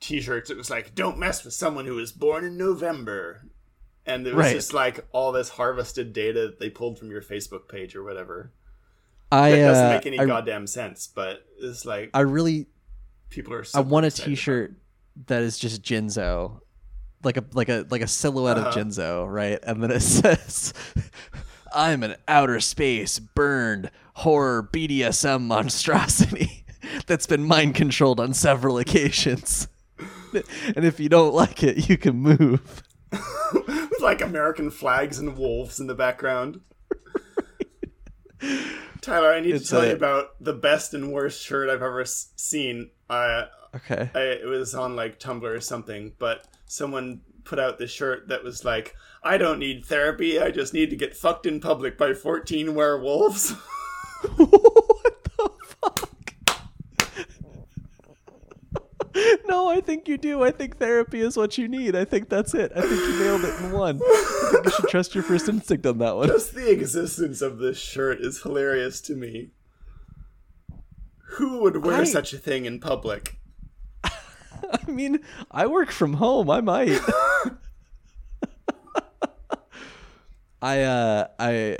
T-shirts. It was like, don't mess with someone who was born in November, and it was just like all this harvested data that they pulled from your Facebook page or whatever. That doesn't make any goddamn sense, but it's like people are. So I want a T-shirt that is just Jinzo, like a silhouette of Jinzo, right? And then it says, "I'm an outer space burned horror BDSM monstrosity." That's been mind controlled on several occasions, and if you don't like it, you can move. With like American flags and wolves in the background. Tyler, I need to tell you about the best and worst shirt I've ever seen. It was on like Tumblr or something, but someone put out this shirt that was like, "I don't need therapy. I just need to get fucked in public by 14 werewolves." What the fuck? No, I think you do. I think therapy is what you need. I think that's it. I think you nailed it in one. I think you should trust your first instinct on that one. Just the existence of this shirt is hilarious to me. Who would wear such a thing in public? I mean, I work from home. I might. I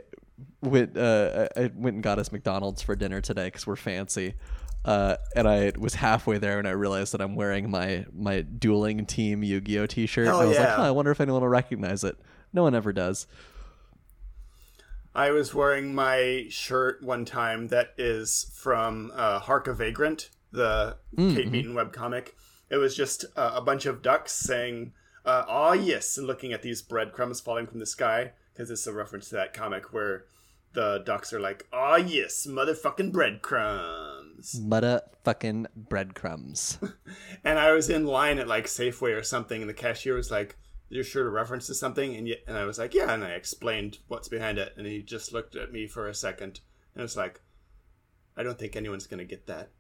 went and got us McDonald's for dinner today because we're fancy. And I was halfway there and I realized that I'm wearing my dueling team Yu-Gi-Oh! T-shirt. And I was like, I wonder if anyone will recognize it. No one ever does. I was wearing my shirt one time that is from Hark a Vagrant, the Kate Beaton webcomic. It was just a bunch of ducks saying, "Ah, yes," and looking at these breadcrumbs falling from the sky, because it's a reference to that comic where the ducks are like, "Ah, yes, motherfucking breadcrumbs. Motherfucking breadcrumbs." And I was in line at like Safeway or something, and the cashier was like, "You're sure to reference to something?" And I was like, "Yeah," and I explained what's behind it, and he just looked at me for a second, and I was like, "I don't think anyone's going to get that."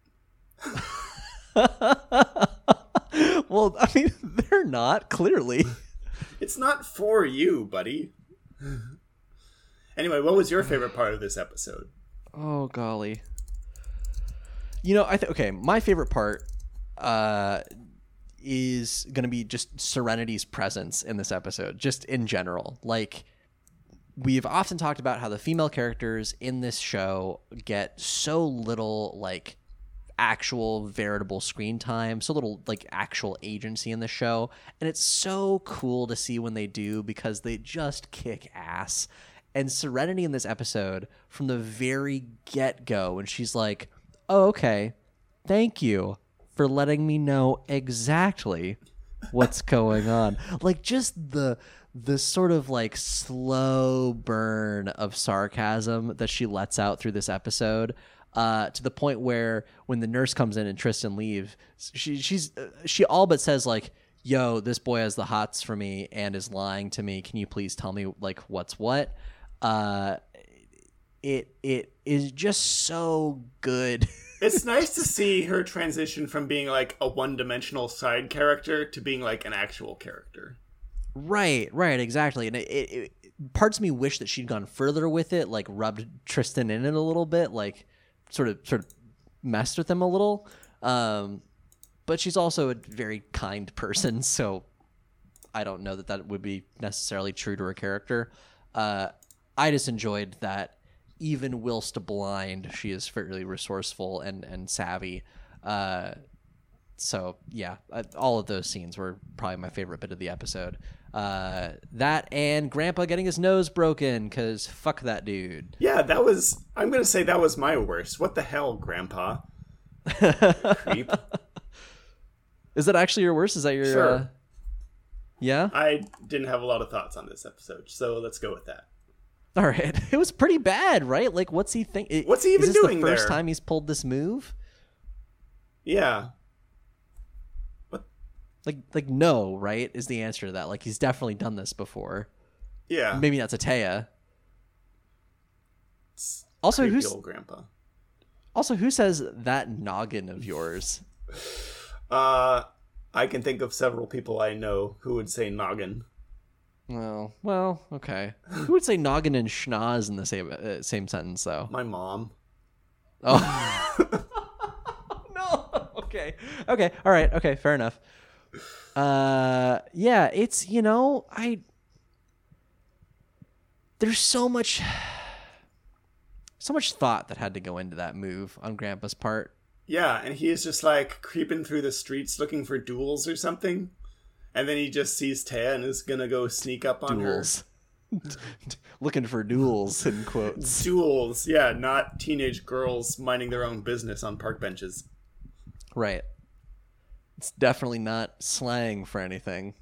Well, I mean, they're not, clearly. It's not for you, buddy. Anyway, what was your favorite part of this episode? Oh, golly. You know, my favorite part is going to be just Serenity's presence in this episode, just in general. Like, we've often talked about how the female characters in this show get so little, like, actual veritable screen time, so little like actual agency in the show. And it's so cool to see when they do, because they just kick ass. And Serenity in this episode, from the very get-go, and she's like, "Oh, okay, thank you for letting me know exactly what's going on." Like, just the sort of, like, slow burn of sarcasm that she lets out through this episode, to the point where when the nurse comes in and Tristan leaves, she all but says, like, "Yo, this boy has the hots for me and is lying to me. Can you please tell me, like, what's what?" It is just so good. It's nice to see her transition from being like a one-dimensional side character to being like an actual character. Right, exactly. And it parts of me wish that she'd gone further with it, like rubbed Tristan in it a little bit, like sort of messed with him a little. But she's also a very kind person, so I don't know that would be necessarily true to her character. I just enjoyed that even whilst blind, she is fairly resourceful and savvy. So, yeah, all of those scenes were probably my favorite bit of the episode. That and Grandpa getting his nose broken, because fuck that dude. Yeah, I'm going to say that was my worst. What the hell, Grandpa? Creep. Is that actually your worst? Is that your... Sure. Yeah? I didn't have a lot of thoughts on this episode, so let's go with that. All right. It was pretty bad, right? Like, what's he thinking? What's he even doing there? Is this the first time he's pulled this move? Yeah. Like no, right, is the answer to that. Like, he's definitely done this before. Yeah. Maybe not to Taya. Also, who's old grandpa? Also, who says that noggin of yours? I can think of several people I know who would say noggin. Well, okay. Who would say noggin and schnoz in the same sentence, though? My mom. Oh. No. Okay. Okay. All right. Okay. Fair enough. Yeah, it's, you know, there's so much thought that had to go into that move on Grandpa's part. Yeah, and he is just like creeping through the streets looking for duels or something, and then he just sees Taya and is gonna go sneak up on her. Looking for duels, in quotes. Duels, yeah, not teenage girls minding their own business on park benches. Right. It's definitely not slang for anything.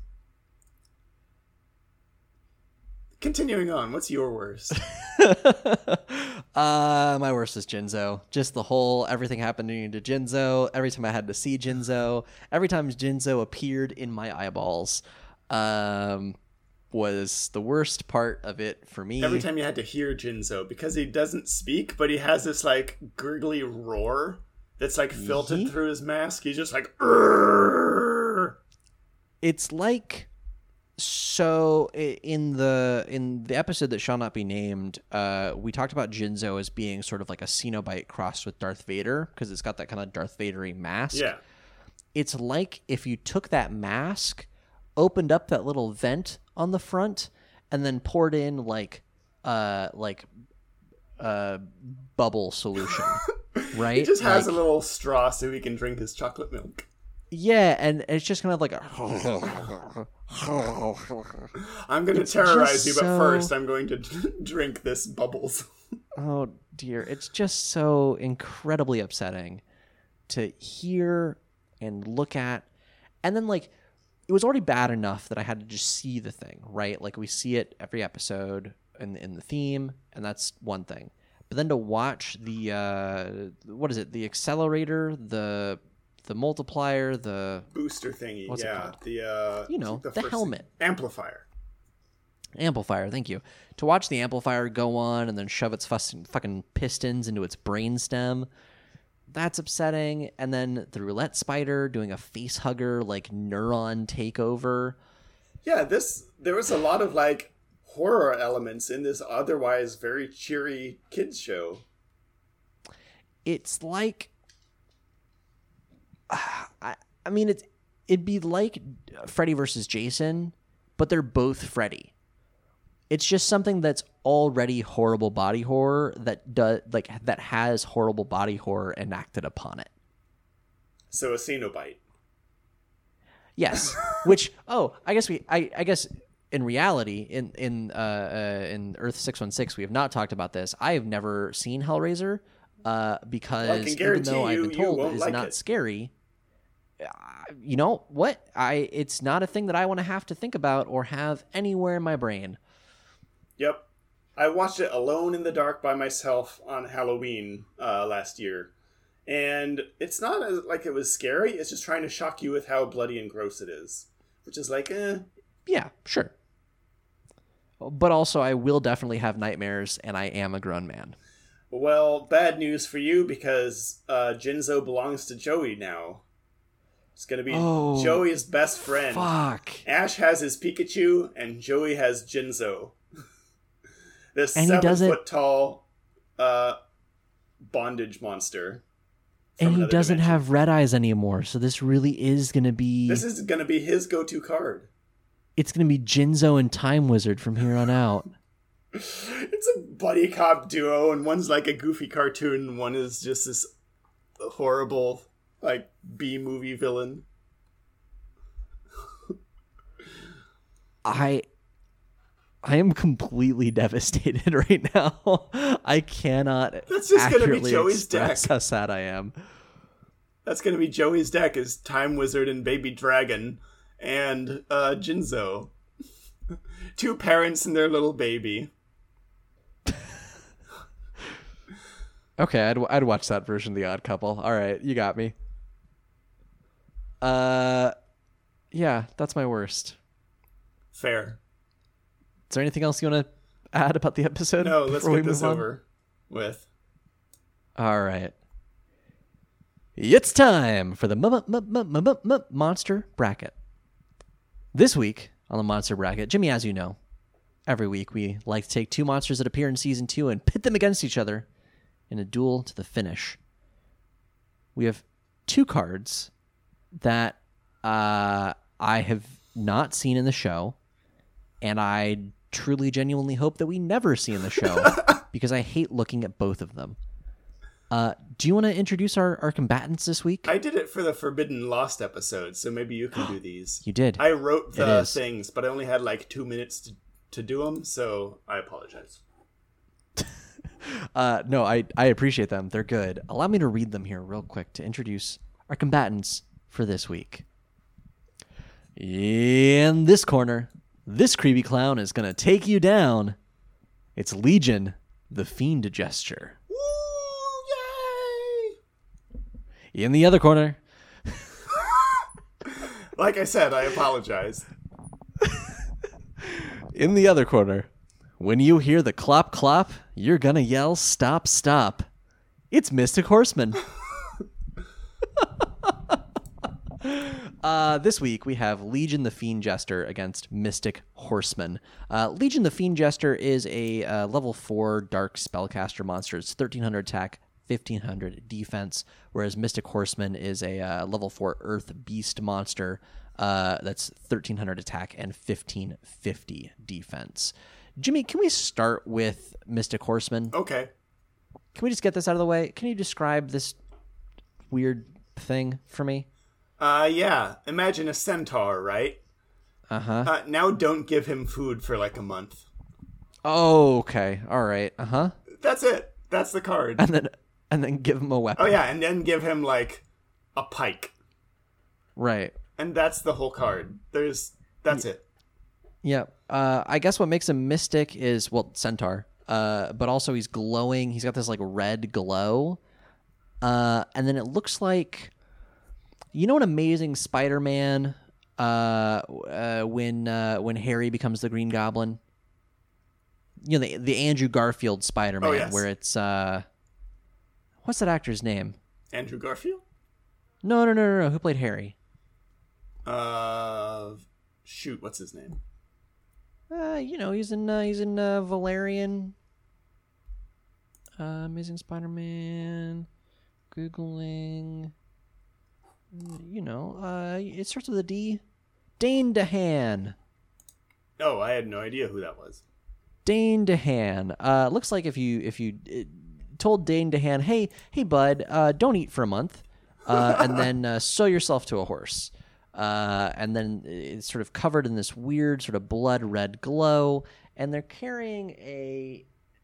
Continuing on, what's your worst? My worst is Jinzo. Just the whole everything happening to Jinzo, every time I had to see Jinzo, every time Jinzo appeared in my eyeballs, was the worst part of it for me. Every time you had to hear Jinzo, because he doesn't speak, but he has this like gurgly roar. It's like filtered through his mask. He's just like, Urgh! It's like, so in the episode that shall not be named, we talked about Jinzo as being sort of like a Cenobite crossed with Darth Vader, because it's got that kind of Darth Vader-y mask. Yeah. It's like if you took that mask, opened up that little vent on the front, and then poured in like bubble solution. Right? He just has a little straw so he can drink his chocolate milk. Yeah, and it's just kind of like a... I'm going to terrorize you, but first I'm going to drink this bubbles. Oh, dear. It's just so incredibly upsetting to hear and look at. And then, like, it was already bad enough that I had to just see the thing, right? Like, we see it every episode in the theme, and that's one thing. But then to watch the the accelerator, the multiplier, the booster thingy, the helmet amplifier, thank you, to watch the amplifier go on and then shove its fucking pistons into its brainstem, that's upsetting. And then the roulette spider doing a face hugger, like, neuron takeover. Yeah, there was a lot of like horror elements in this otherwise very cheery kids show. It's like, I mean, it'd be like Freddy versus Jason, but they're both Freddy. It's just something that's already horrible body horror that has horrible body horror enacted upon it. So a Cenobite. Yes, which I guess. In reality, in Earth 616, we have not talked about this. I have never seen Hellraiser, because even though I've been told it is not scary, you know what? It's not a thing that I want to have to think about or have anywhere in my brain. Yep, I watched it alone in the dark by myself on Halloween last year, and it's not like it was scary. It's just trying to shock you with how bloody and gross it is, which is like, yeah, sure. But also, I will definitely have nightmares, and I am a grown man. Well, bad news for you, because Jinzo belongs to Joey now. It's going to be Joey's best friend. Fuck. Ash has his Pikachu, and Joey has Jinzo. This 7-foot-tall bondage monster. And he doesn't have red eyes anymore, so this really is going to be... This is going to be his go-to card. It's going to be Jinzo and Time Wizard from here on out. It's a buddy cop duo, and one's like a goofy cartoon, and one is just this horrible... like B-movie villain. I am completely devastated right now. I cannot accurately express how sad I am. That's going to be Joey's deck is Time Wizard and Baby Dragon and Jinzo. Two parents and their little baby. Okay, I'd watch that version of The Odd Couple. All right, you got me. Yeah, that's my worst. Fair. Is there anything else you want to add about the episode? No, let's get this over with. All right. It's time for the Monster Bracket. This week on the Monster Bracket, Jimmy, as you know, every week we like to take two monsters that appear in Season 2 and pit them against each other in a duel to the finish. We have two cards that I have not seen in the show, and I truly, genuinely hope that we never see in the show because I hate looking at both of them. Do you want to introduce our combatants this week? I did it for the Forbidden Lost episode, so maybe you can do these. You did. I wrote the things, but I only had like 2 minutes to do them, so I apologize. No, I appreciate them. They're good. Allow me to read them here real quick to introduce our combatants for this week. In this corner, this creepy clown is going to take you down. It's Legion, the Fiend Gesture. Woo, yay! In the other corner. Like I said, I apologize. In the other corner, when you hear the clop clop, you're going to yell, stop, stop. It's Mystic Horseman. This week we have Legion the Fiend Jester against Mystic Horseman. Legion the Fiend Jester is a level 4 dark spellcaster monster. It's 1,300 attack, 1,500 defense, whereas Mystic Horseman is a level 4 earth beast monster that's 1,300 attack and 1,550 defense. Jimmy, can we start with Mystic Horseman? Okay. Can we just get this out of the way? Can you describe this weird thing for me? Yeah. Imagine a centaur, right? Uh-huh. Now don't give him food for like a month. Oh, okay. All right. Uh-huh. That's it. That's the card. And then give him a weapon. Oh, yeah. And then give him like a pike. Right. And that's the whole card. That's it. Yeah, I guess what makes him mystic is, well, centaur, but also he's glowing. He's got this, like, red glow, and then it looks like, you know, an Amazing Spider-Man when Harry becomes the Green Goblin? You know, the Andrew Garfield Spider-Man, oh, yes. Where it's, what's that actor's name? Andrew Garfield? No, who played Harry? Shoot, what's his name? You know, he's in Valerian. Amazing Spider-Man. Googling. You know, it starts with a D. Dane DeHaan. Oh, I had no idea who that was. Dane DeHaan. Looks like if you told Dane DeHaan, hey, bud, don't eat for a month, and then sew yourself to a horse. And then it's sort of covered in this weird sort of blood red glow, and they're carrying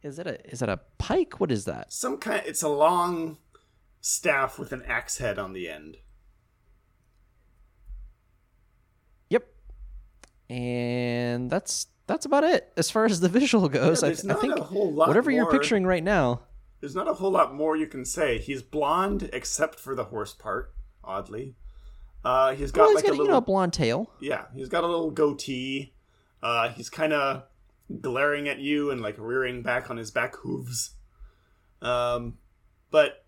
is that a pike? What is that? Some kind. It's a long staff with an axe head on the end. Yep, and that's about it as far as the visual goes. Yeah, I think a whole lot whatever more, you're picturing right now. There's not a whole lot more you can say. He's blonde except for the horse part, oddly. He's got like a little blonde tail. Yeah, he's got a little goatee. He's kind of glaring at you and like rearing back on his back hooves. But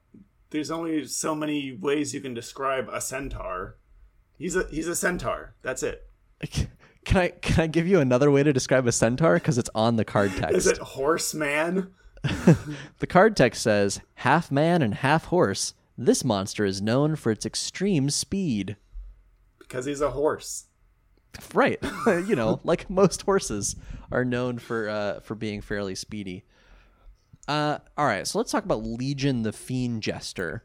there's only so many ways you can describe a centaur. He's a centaur. That's it. Can I give you another way to describe a centaur? Because it's on the card text. Is it horseman? The card text says, half man and half horse. This monster is known for its extreme speed. Because he's a horse. Right. You know, like most horses are known for being fairly speedy. All right, so let's talk about Legion the Fiend Jester,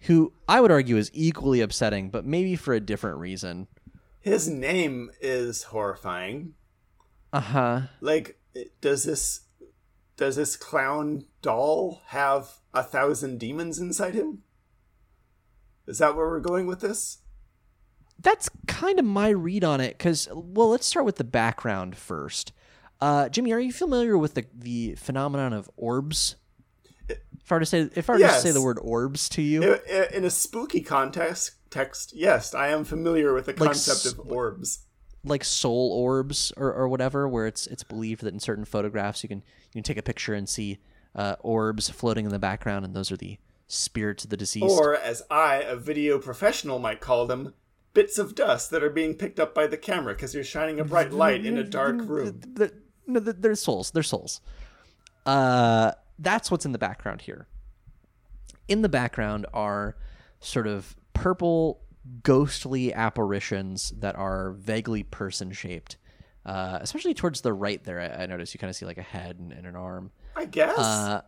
who I would argue is equally upsetting, but maybe for a different reason. His name is horrifying. Uh-huh. Like, does this clown doll have 1,000 demons inside him? Is that where we're going with this? That's kind of my read on it, because, well, let's start with the background first. Jimmy, are you familiar with the phenomenon of orbs? If I were to say the word orbs to you, in a spooky context, yes, I am familiar with the concept of orbs, like soul orbs or whatever, where it's believed that in certain photographs you can take a picture and see orbs floating in the background, and those are the spirits of the deceased, or as I, a video professional, might call them, bits of dust that are being picked up by the camera because you're shining a bright light in a dark room. No, they're souls. They're souls. That's what's in the background here. In the background are sort of purple ghostly apparitions that are vaguely person-shaped. Especially towards the right there, I notice you kind of see like a head and an arm. I guess.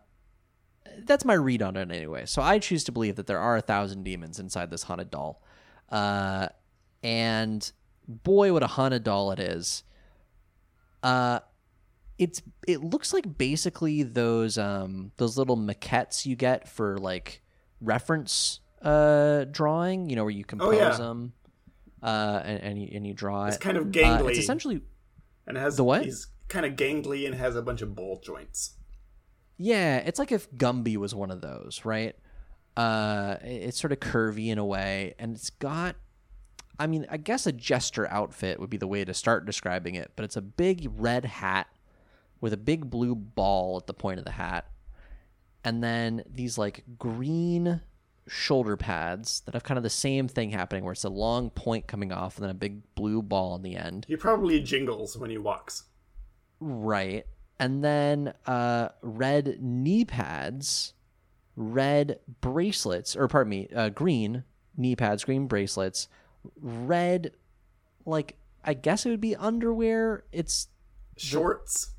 That's my read on it anyway. So I choose to believe that there are 1,000 demons inside this haunted doll. And boy, what a haunted doll it is. It looks like basically those little maquettes you get for like reference, drawing, you know, where you compose them, and you draw it. It's kind of gangly. It's essentially, and it has the what? It's kind of gangly and has a bunch of ball joints. Yeah. It's like if Gumby was one of those, right? It's sort of curvy in a way, and it's got, I mean, I guess a jester outfit would be the way to start describing it, but it's a big red hat with a big blue ball at the point of the hat, and then these like green shoulder pads that have kind of the same thing happening where it's a long point coming off and then a big blue ball in the end. He probably jingles when he walks. Right. And then red knee pads, red bracelets, or pardon me, green knee pads, green bracelets, red, like I guess it would be underwear. It's shorts.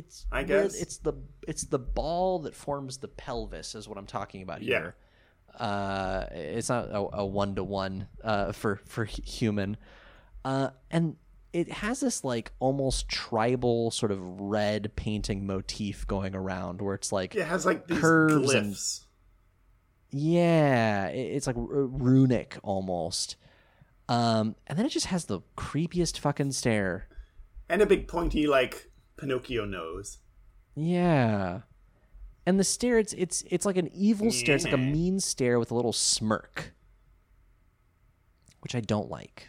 It's the ball that forms the pelvis is what I'm talking about here. Yeah. It's not a one-to-one for human, and it has this like almost tribal sort of red painting motif going around where it's like it has like these curves glyphs. And, yeah, it's like runic almost. And then it just has the creepiest fucking stare. And a big pointy like Pinocchio nose. Yeah. And the stare, it's like an evil stare. It's like a mean stare with a little smirk, which I don't like.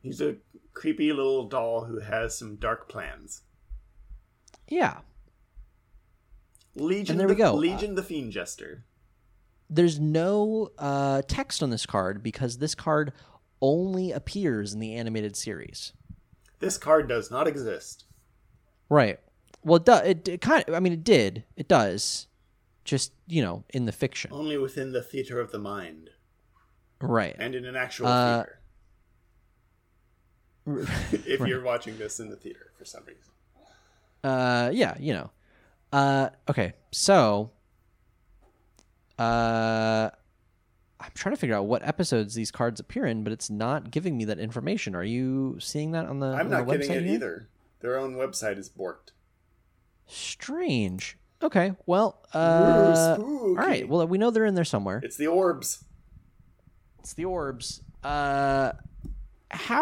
He's a creepy little doll who has some dark plans. Yeah. Legion, and there we go. Legion the Fiend Jester. There's no text on this card because this card only appears in the animated series. This card does not exist. Right. Well, it kind of, I mean, it did. It does. Just, you know, in the fiction. Only within the theater of the mind. Right. And in an actual theater. If you're watching this in the theater for some reason. Yeah, you know. Okay, so I'm trying to figure out what episodes these cards appear in, but it's not giving me that information. Are you seeing that on the website? I'm not getting it either. Their own website is borked. Strange. Okay, well, all right. Well, we know they're in there somewhere. It's the orbs. It's the orbs. How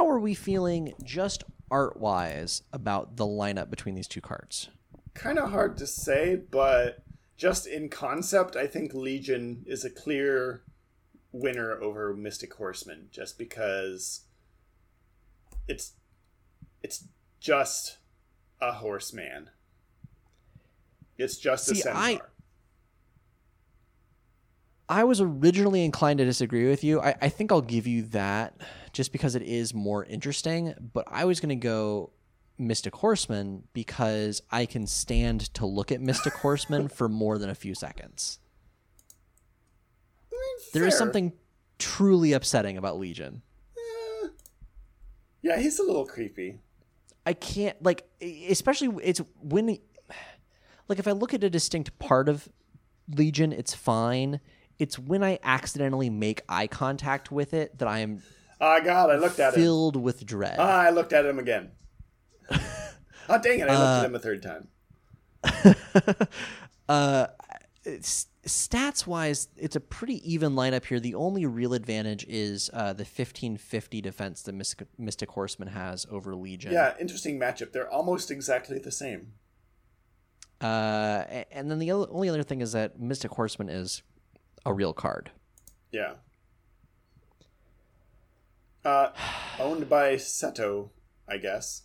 are we feeling just art-wise about the lineup between these two cards? Kind of hard to say, but just in concept, I think Legion is a clear winner over Mystic Horseman, just because it's just a horseman. It's just a centaur. I was originally inclined to disagree with you. I think I'll give you that just because it is more interesting, but I was going to go Mystic Horseman because I can stand to look at Mystic Horseman for more than a few seconds. I mean, there is something truly upsetting about Legion. Yeah, he's a little creepy. I can't, like, especially it's when, like, if I look at a distinct part of Legion, it's fine. It's when I accidentally make eye contact with it that I am filled with dread. I looked at him again. Oh, dang it. I looked at him a third time. Stats-wise, it's a pretty even lineup here. The only real advantage is the 1550 defense that Mystic Horseman has over Legion. Yeah, interesting matchup. They're almost exactly the same. And then the only other thing is that Mystic Horseman is a real card. Yeah. Owned by Seto, I guess.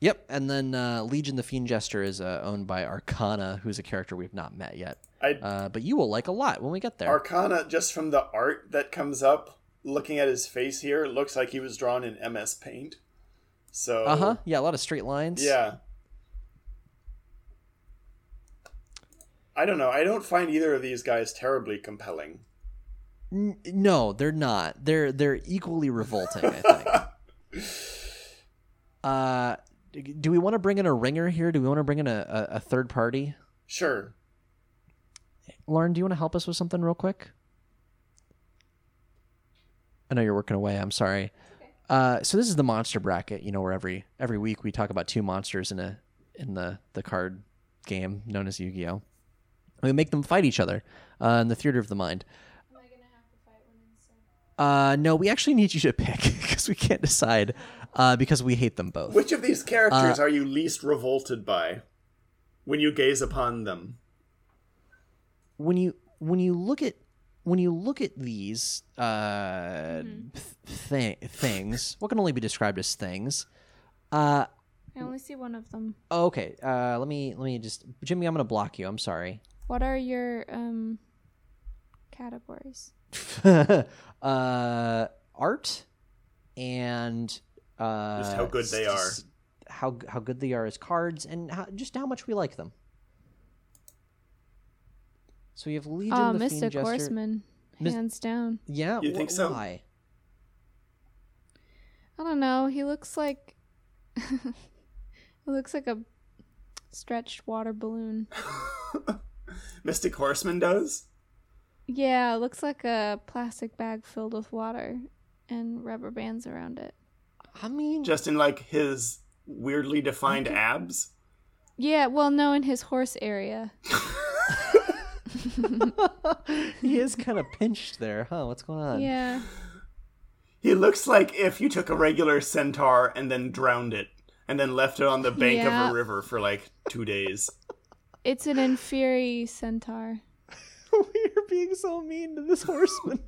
Yep, and then Legion the Fiend Jester is owned by Arcana, who's a character we've not met yet. But you will like a lot when we get there. Arcana, just from the art that comes up, looking at his face here, looks like he was drawn in MS Paint. So, yeah, a lot of straight lines. Yeah. I don't know. I don't find either of these guys terribly compelling. No, they're not. They're equally revolting, I think. Do we want to bring in a ringer here? Do we want to bring in a third party? Sure. Lauren, do you want to help us with something real quick? I know you're working away. I'm sorry. So this is the monster bracket, you know, where every week we talk about two monsters in the card game known as Yu-Gi-Oh! We make them fight each other in the theater of the mind. Am I going to have to fight one instead? No, we actually need you to pick because we can't decide because we hate them both. Which of these characters are you least revolted by when you gaze upon them? When you look at these things, what can only be described as things. I only see one of them. Oh, okay, let me just, Jimmy, I'm gonna block you. I'm sorry. What are your categories? Art and just how good they are. How good they are as cards, and just how much we like them. So you have Legion, the Mystic Fiend Jester. Horseman, hands down. Yeah, you think so? Why? I don't know. He looks like a stretched water balloon. Mystic Horseman does? Yeah, looks like a plastic bag filled with water and rubber bands around it. I mean, just in like his weirdly defined abs. Yeah, well, no, in his horse area. He is kind of pinched there, huh? What's going on? Yeah. He looks like if you took a regular centaur and then drowned it and then left it on the bank of a river for like 2 days. It's an inferior centaur. We're being so mean to this horseman.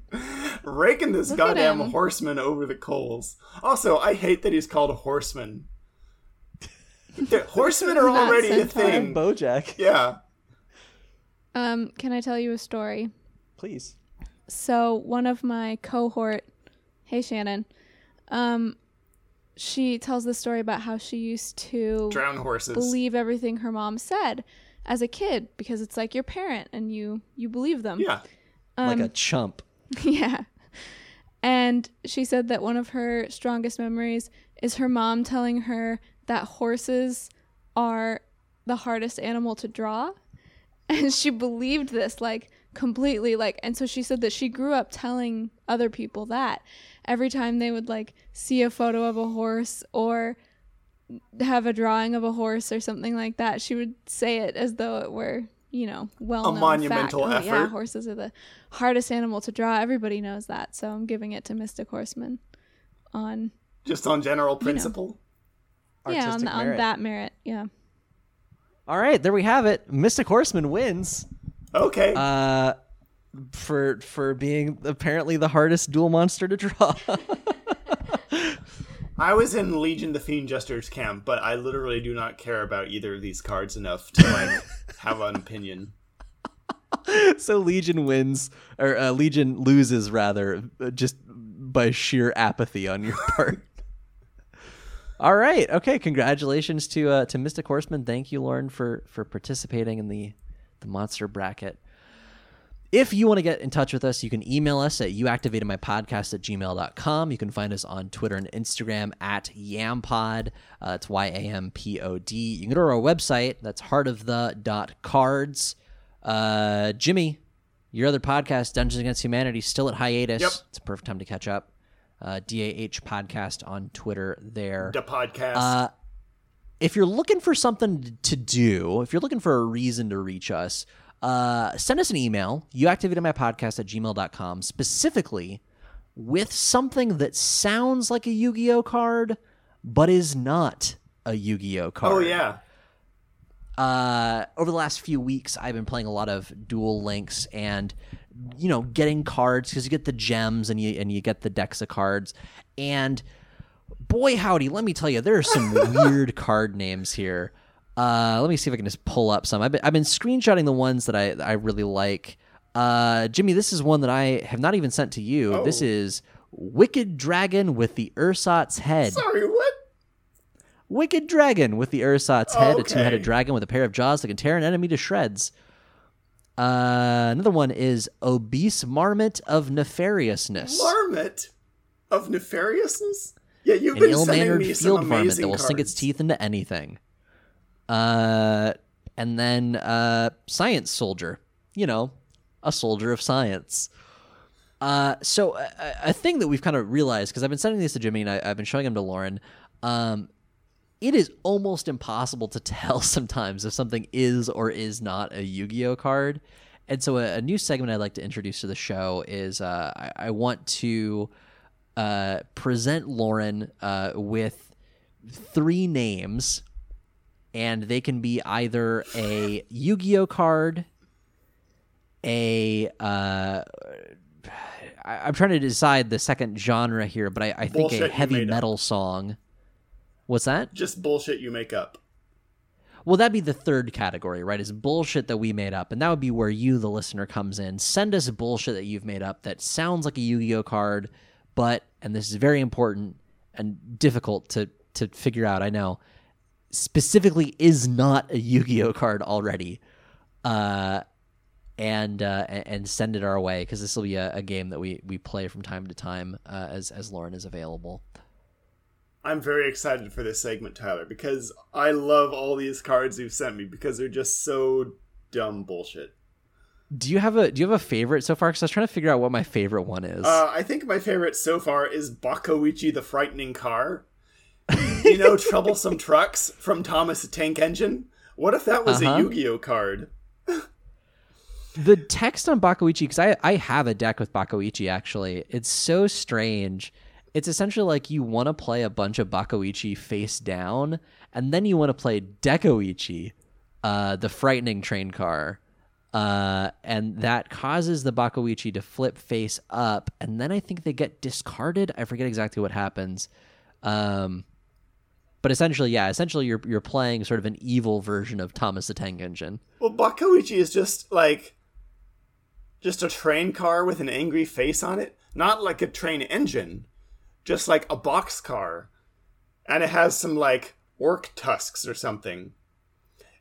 Raking this goddamn horseman over the coals. Also, I hate that he's called a horseman. Horsemen are already a thing. BoJack. Yeah. Can I tell you a story? Please. So one of my cohort, hey Shannon, she tells the story about how she used to drown horses, believe everything her mom said as a kid because it's like your parent and you believe them. Yeah, like a chump. Yeah. And she said that one of her strongest memories is her mom telling her that horses are the hardest animal to draw. And she believed this, like, completely, like, and so she said that she grew up telling other people that every time they would, like, see a photo of a horse or have a drawing of a horse or something like that, she would say it as though it were, you know, well-known a monumental fact. Effort. Oh, yeah, horses are the hardest animal to draw. Everybody knows that, so I'm giving it to Mystic Horseman on... Just on general principle? You know, yeah, on that merit, yeah. All right, there we have it. Mystic Horseman wins. Okay. For being apparently the hardest duel monster to draw. I was in Legion the Fiend Jester's camp, but I literally do not care about either of these cards enough to like have an opinion. So Legion wins, or Legion loses rather, just by sheer apathy on your part. All right. Okay. Congratulations to Mystic Horseman. Thank you, Lauren, for participating in the monster bracket. If you want to get in touch with us, you can email us at youactivatedmypodcast@gmail.com. You can find us on Twitter and Instagram @yampod. It's YAMPOD. You can go to our website. That's heartofThe.cards. Jimmy, your other podcast, Dungeons Against Humanity, still at hiatus. Yep. It's a perfect time to catch up. DAH podcast on Twitter there. The podcast. If you're looking for something to do, if you're looking for a reason to reach us, send us an email, youactivatedmypodcast@gmail.com, specifically with something that sounds like a Yu-Gi-Oh card, but is not a Yu-Gi-Oh card. Oh, yeah. Over the last few weeks, I've been playing a lot of Duel Links and, you know, getting cards, because you get the gems and you get the decks of cards. And boy, howdy, let me tell you, there are some weird card names here. Let me see if I can just pull up some. I've been screenshotting the ones that I really like. Jimmy, this is one that I have not even sent to you. Oh. This is Wicked Dragon with the Ursat's Head. Sorry, what? Wicked Dragon with the Ursat's Head. Okay. A two-headed dragon with a pair of jaws that can tear an enemy to shreds. Another one is Obese Marmot of Nefariousness. Marmot of Nefariousness? Yeah, you've been sending me some amazing cards. An ill-mannered field marmot that will sink its teeth into anything. And then Science Soldier, you know, a soldier of science. So a thing that we've kind of realized, because I've been sending these to Jimmy and I've been showing them to Lauren, it is almost impossible to tell sometimes if something is or is not a Yu-Gi-Oh card. And so a new segment I'd like to introduce to the show is I want to present Lauren with three names. And they can be either a Yu-Gi-Oh card, I'm trying to decide the second genre here, but I think a heavy metal song. What's that? Just bullshit you make up. Well, that'd be the third category, right? Is bullshit that we made up. And that would be where you, the listener, comes in. Send us bullshit that you've made up that sounds like a Yu-Gi-Oh card, but, and this is very important and difficult to figure out, I know, specifically is not a Yu-Gi-Oh card already, and send it our way, because this will be a game that we play from time to time as Lauren is available. I'm very excited for this segment, Tyler, because I love all these cards you've sent me, because they're just so dumb bullshit. Do you have a favorite so far? Because I was trying to figure out what my favorite one is. I think my favorite so far is Bakoichi the Frightening Car. You know, Troublesome Trucks from Thomas the Tank Engine? What if that was a Yu-Gi-Oh card? The text on Bakoichi, because I have a deck with Bakoichi, actually. It's so strange. It's essentially like you want to play a bunch of Bakoichi face down, and then you want to play Dekoichi, the frightening train car. And that causes the Bakoichi to flip face up, and then I think they get discarded. I forget exactly what happens. But essentially you're playing sort of an evil version of Thomas the Tank Engine. Well, Bakoichi is just a train car with an angry face on it. Not like a train engine, just like a box car. And it has some orc tusks or something.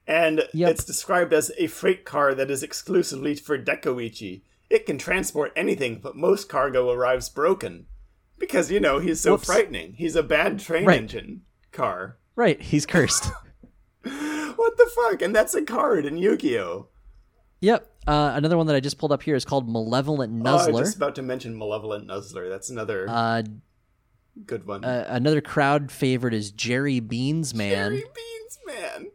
And It's described as a freight car that is exclusively for Dekoichi. It can transport anything, but most cargo arrives broken. Because, you know, he's so frightening. He's a bad train engine car. Right, he's cursed. What the fuck? And that's a card in Yu-Gi-Oh! Yep. Another one that I just pulled up here is called Malevolent Nuzzler. I was just about to mention Malevolent Nuzzler. That's another good one. Another crowd favorite is Jerry Beans Man. Jerry Beans Man!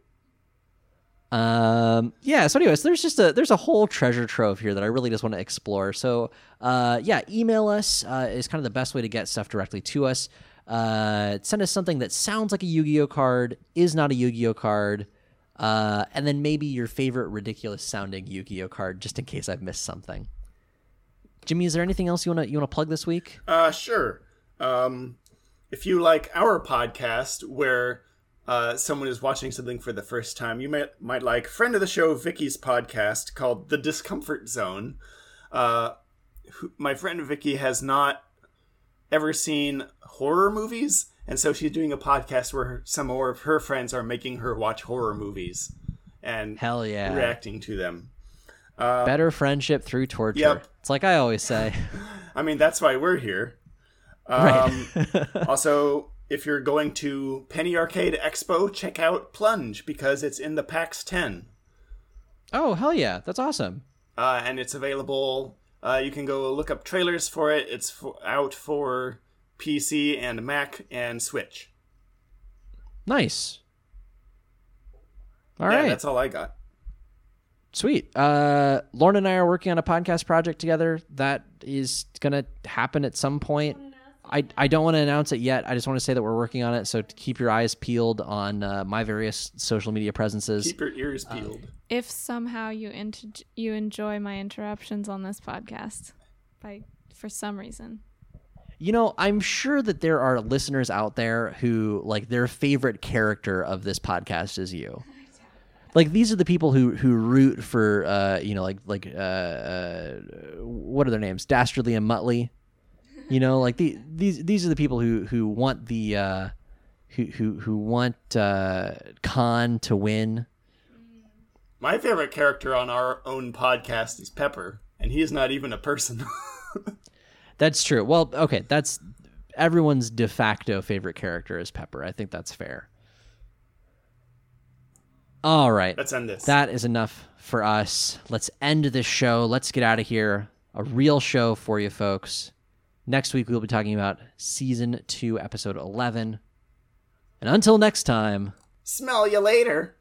So anyways, there's a whole treasure trove here that I really just want to explore. So, email us, is kind of the best way to get stuff directly to us. Send us something that sounds like a Yu-Gi-Oh card, is not a Yu-Gi-Oh card. And then maybe your favorite ridiculous sounding Yu-Gi-Oh card, just in case I've missed something. Jimmy, is there anything else you want to plug this week? Sure. If you like our podcast where someone is watching something for the first time, you might like friend of the show Vicky's podcast called The Discomfort Zone. My friend Vicky has not ever seen horror movies, and so she's doing a podcast where some more of her friends are making her watch horror movies and hell yeah, reacting to them. Better friendship through torture. Yep. It's like I always say. I mean, that's why we're here. Right. Also, if you're going to Penny Arcade Expo, check out Plunge, because it's in the PAX 10. Oh, hell yeah. That's awesome. And it's available. You can go look up trailers for it. It's out for PC and Mac and Switch. Nice. All right. That's all I got. Sweet. Lauren and I are working on a podcast project together that is going to happen at some point. I don't want to announce it yet. I just want to say that we're working on it. So keep your eyes peeled on my various social media presences. Keep your ears peeled. If somehow you enjoy my interruptions on this podcast, for some reason. You know, I'm sure that there are listeners out there who, like, their favorite character of this podcast is you. Like, these are the people who root for, what are their names? Dastardly and Muttley. You know, like these are the people who want the who want Khan to win. My favorite character on our own podcast is Pepper, and he is not even a person. That's true. Well, okay, that's everyone's de facto favorite character is Pepper. I think that's fair. All right, let's end this. That is enough for us. Let's end this show. Let's get out of here. A real show for you folks. Next week, we'll be talking about Season 2, Episode 11. And until next time... Smell you later.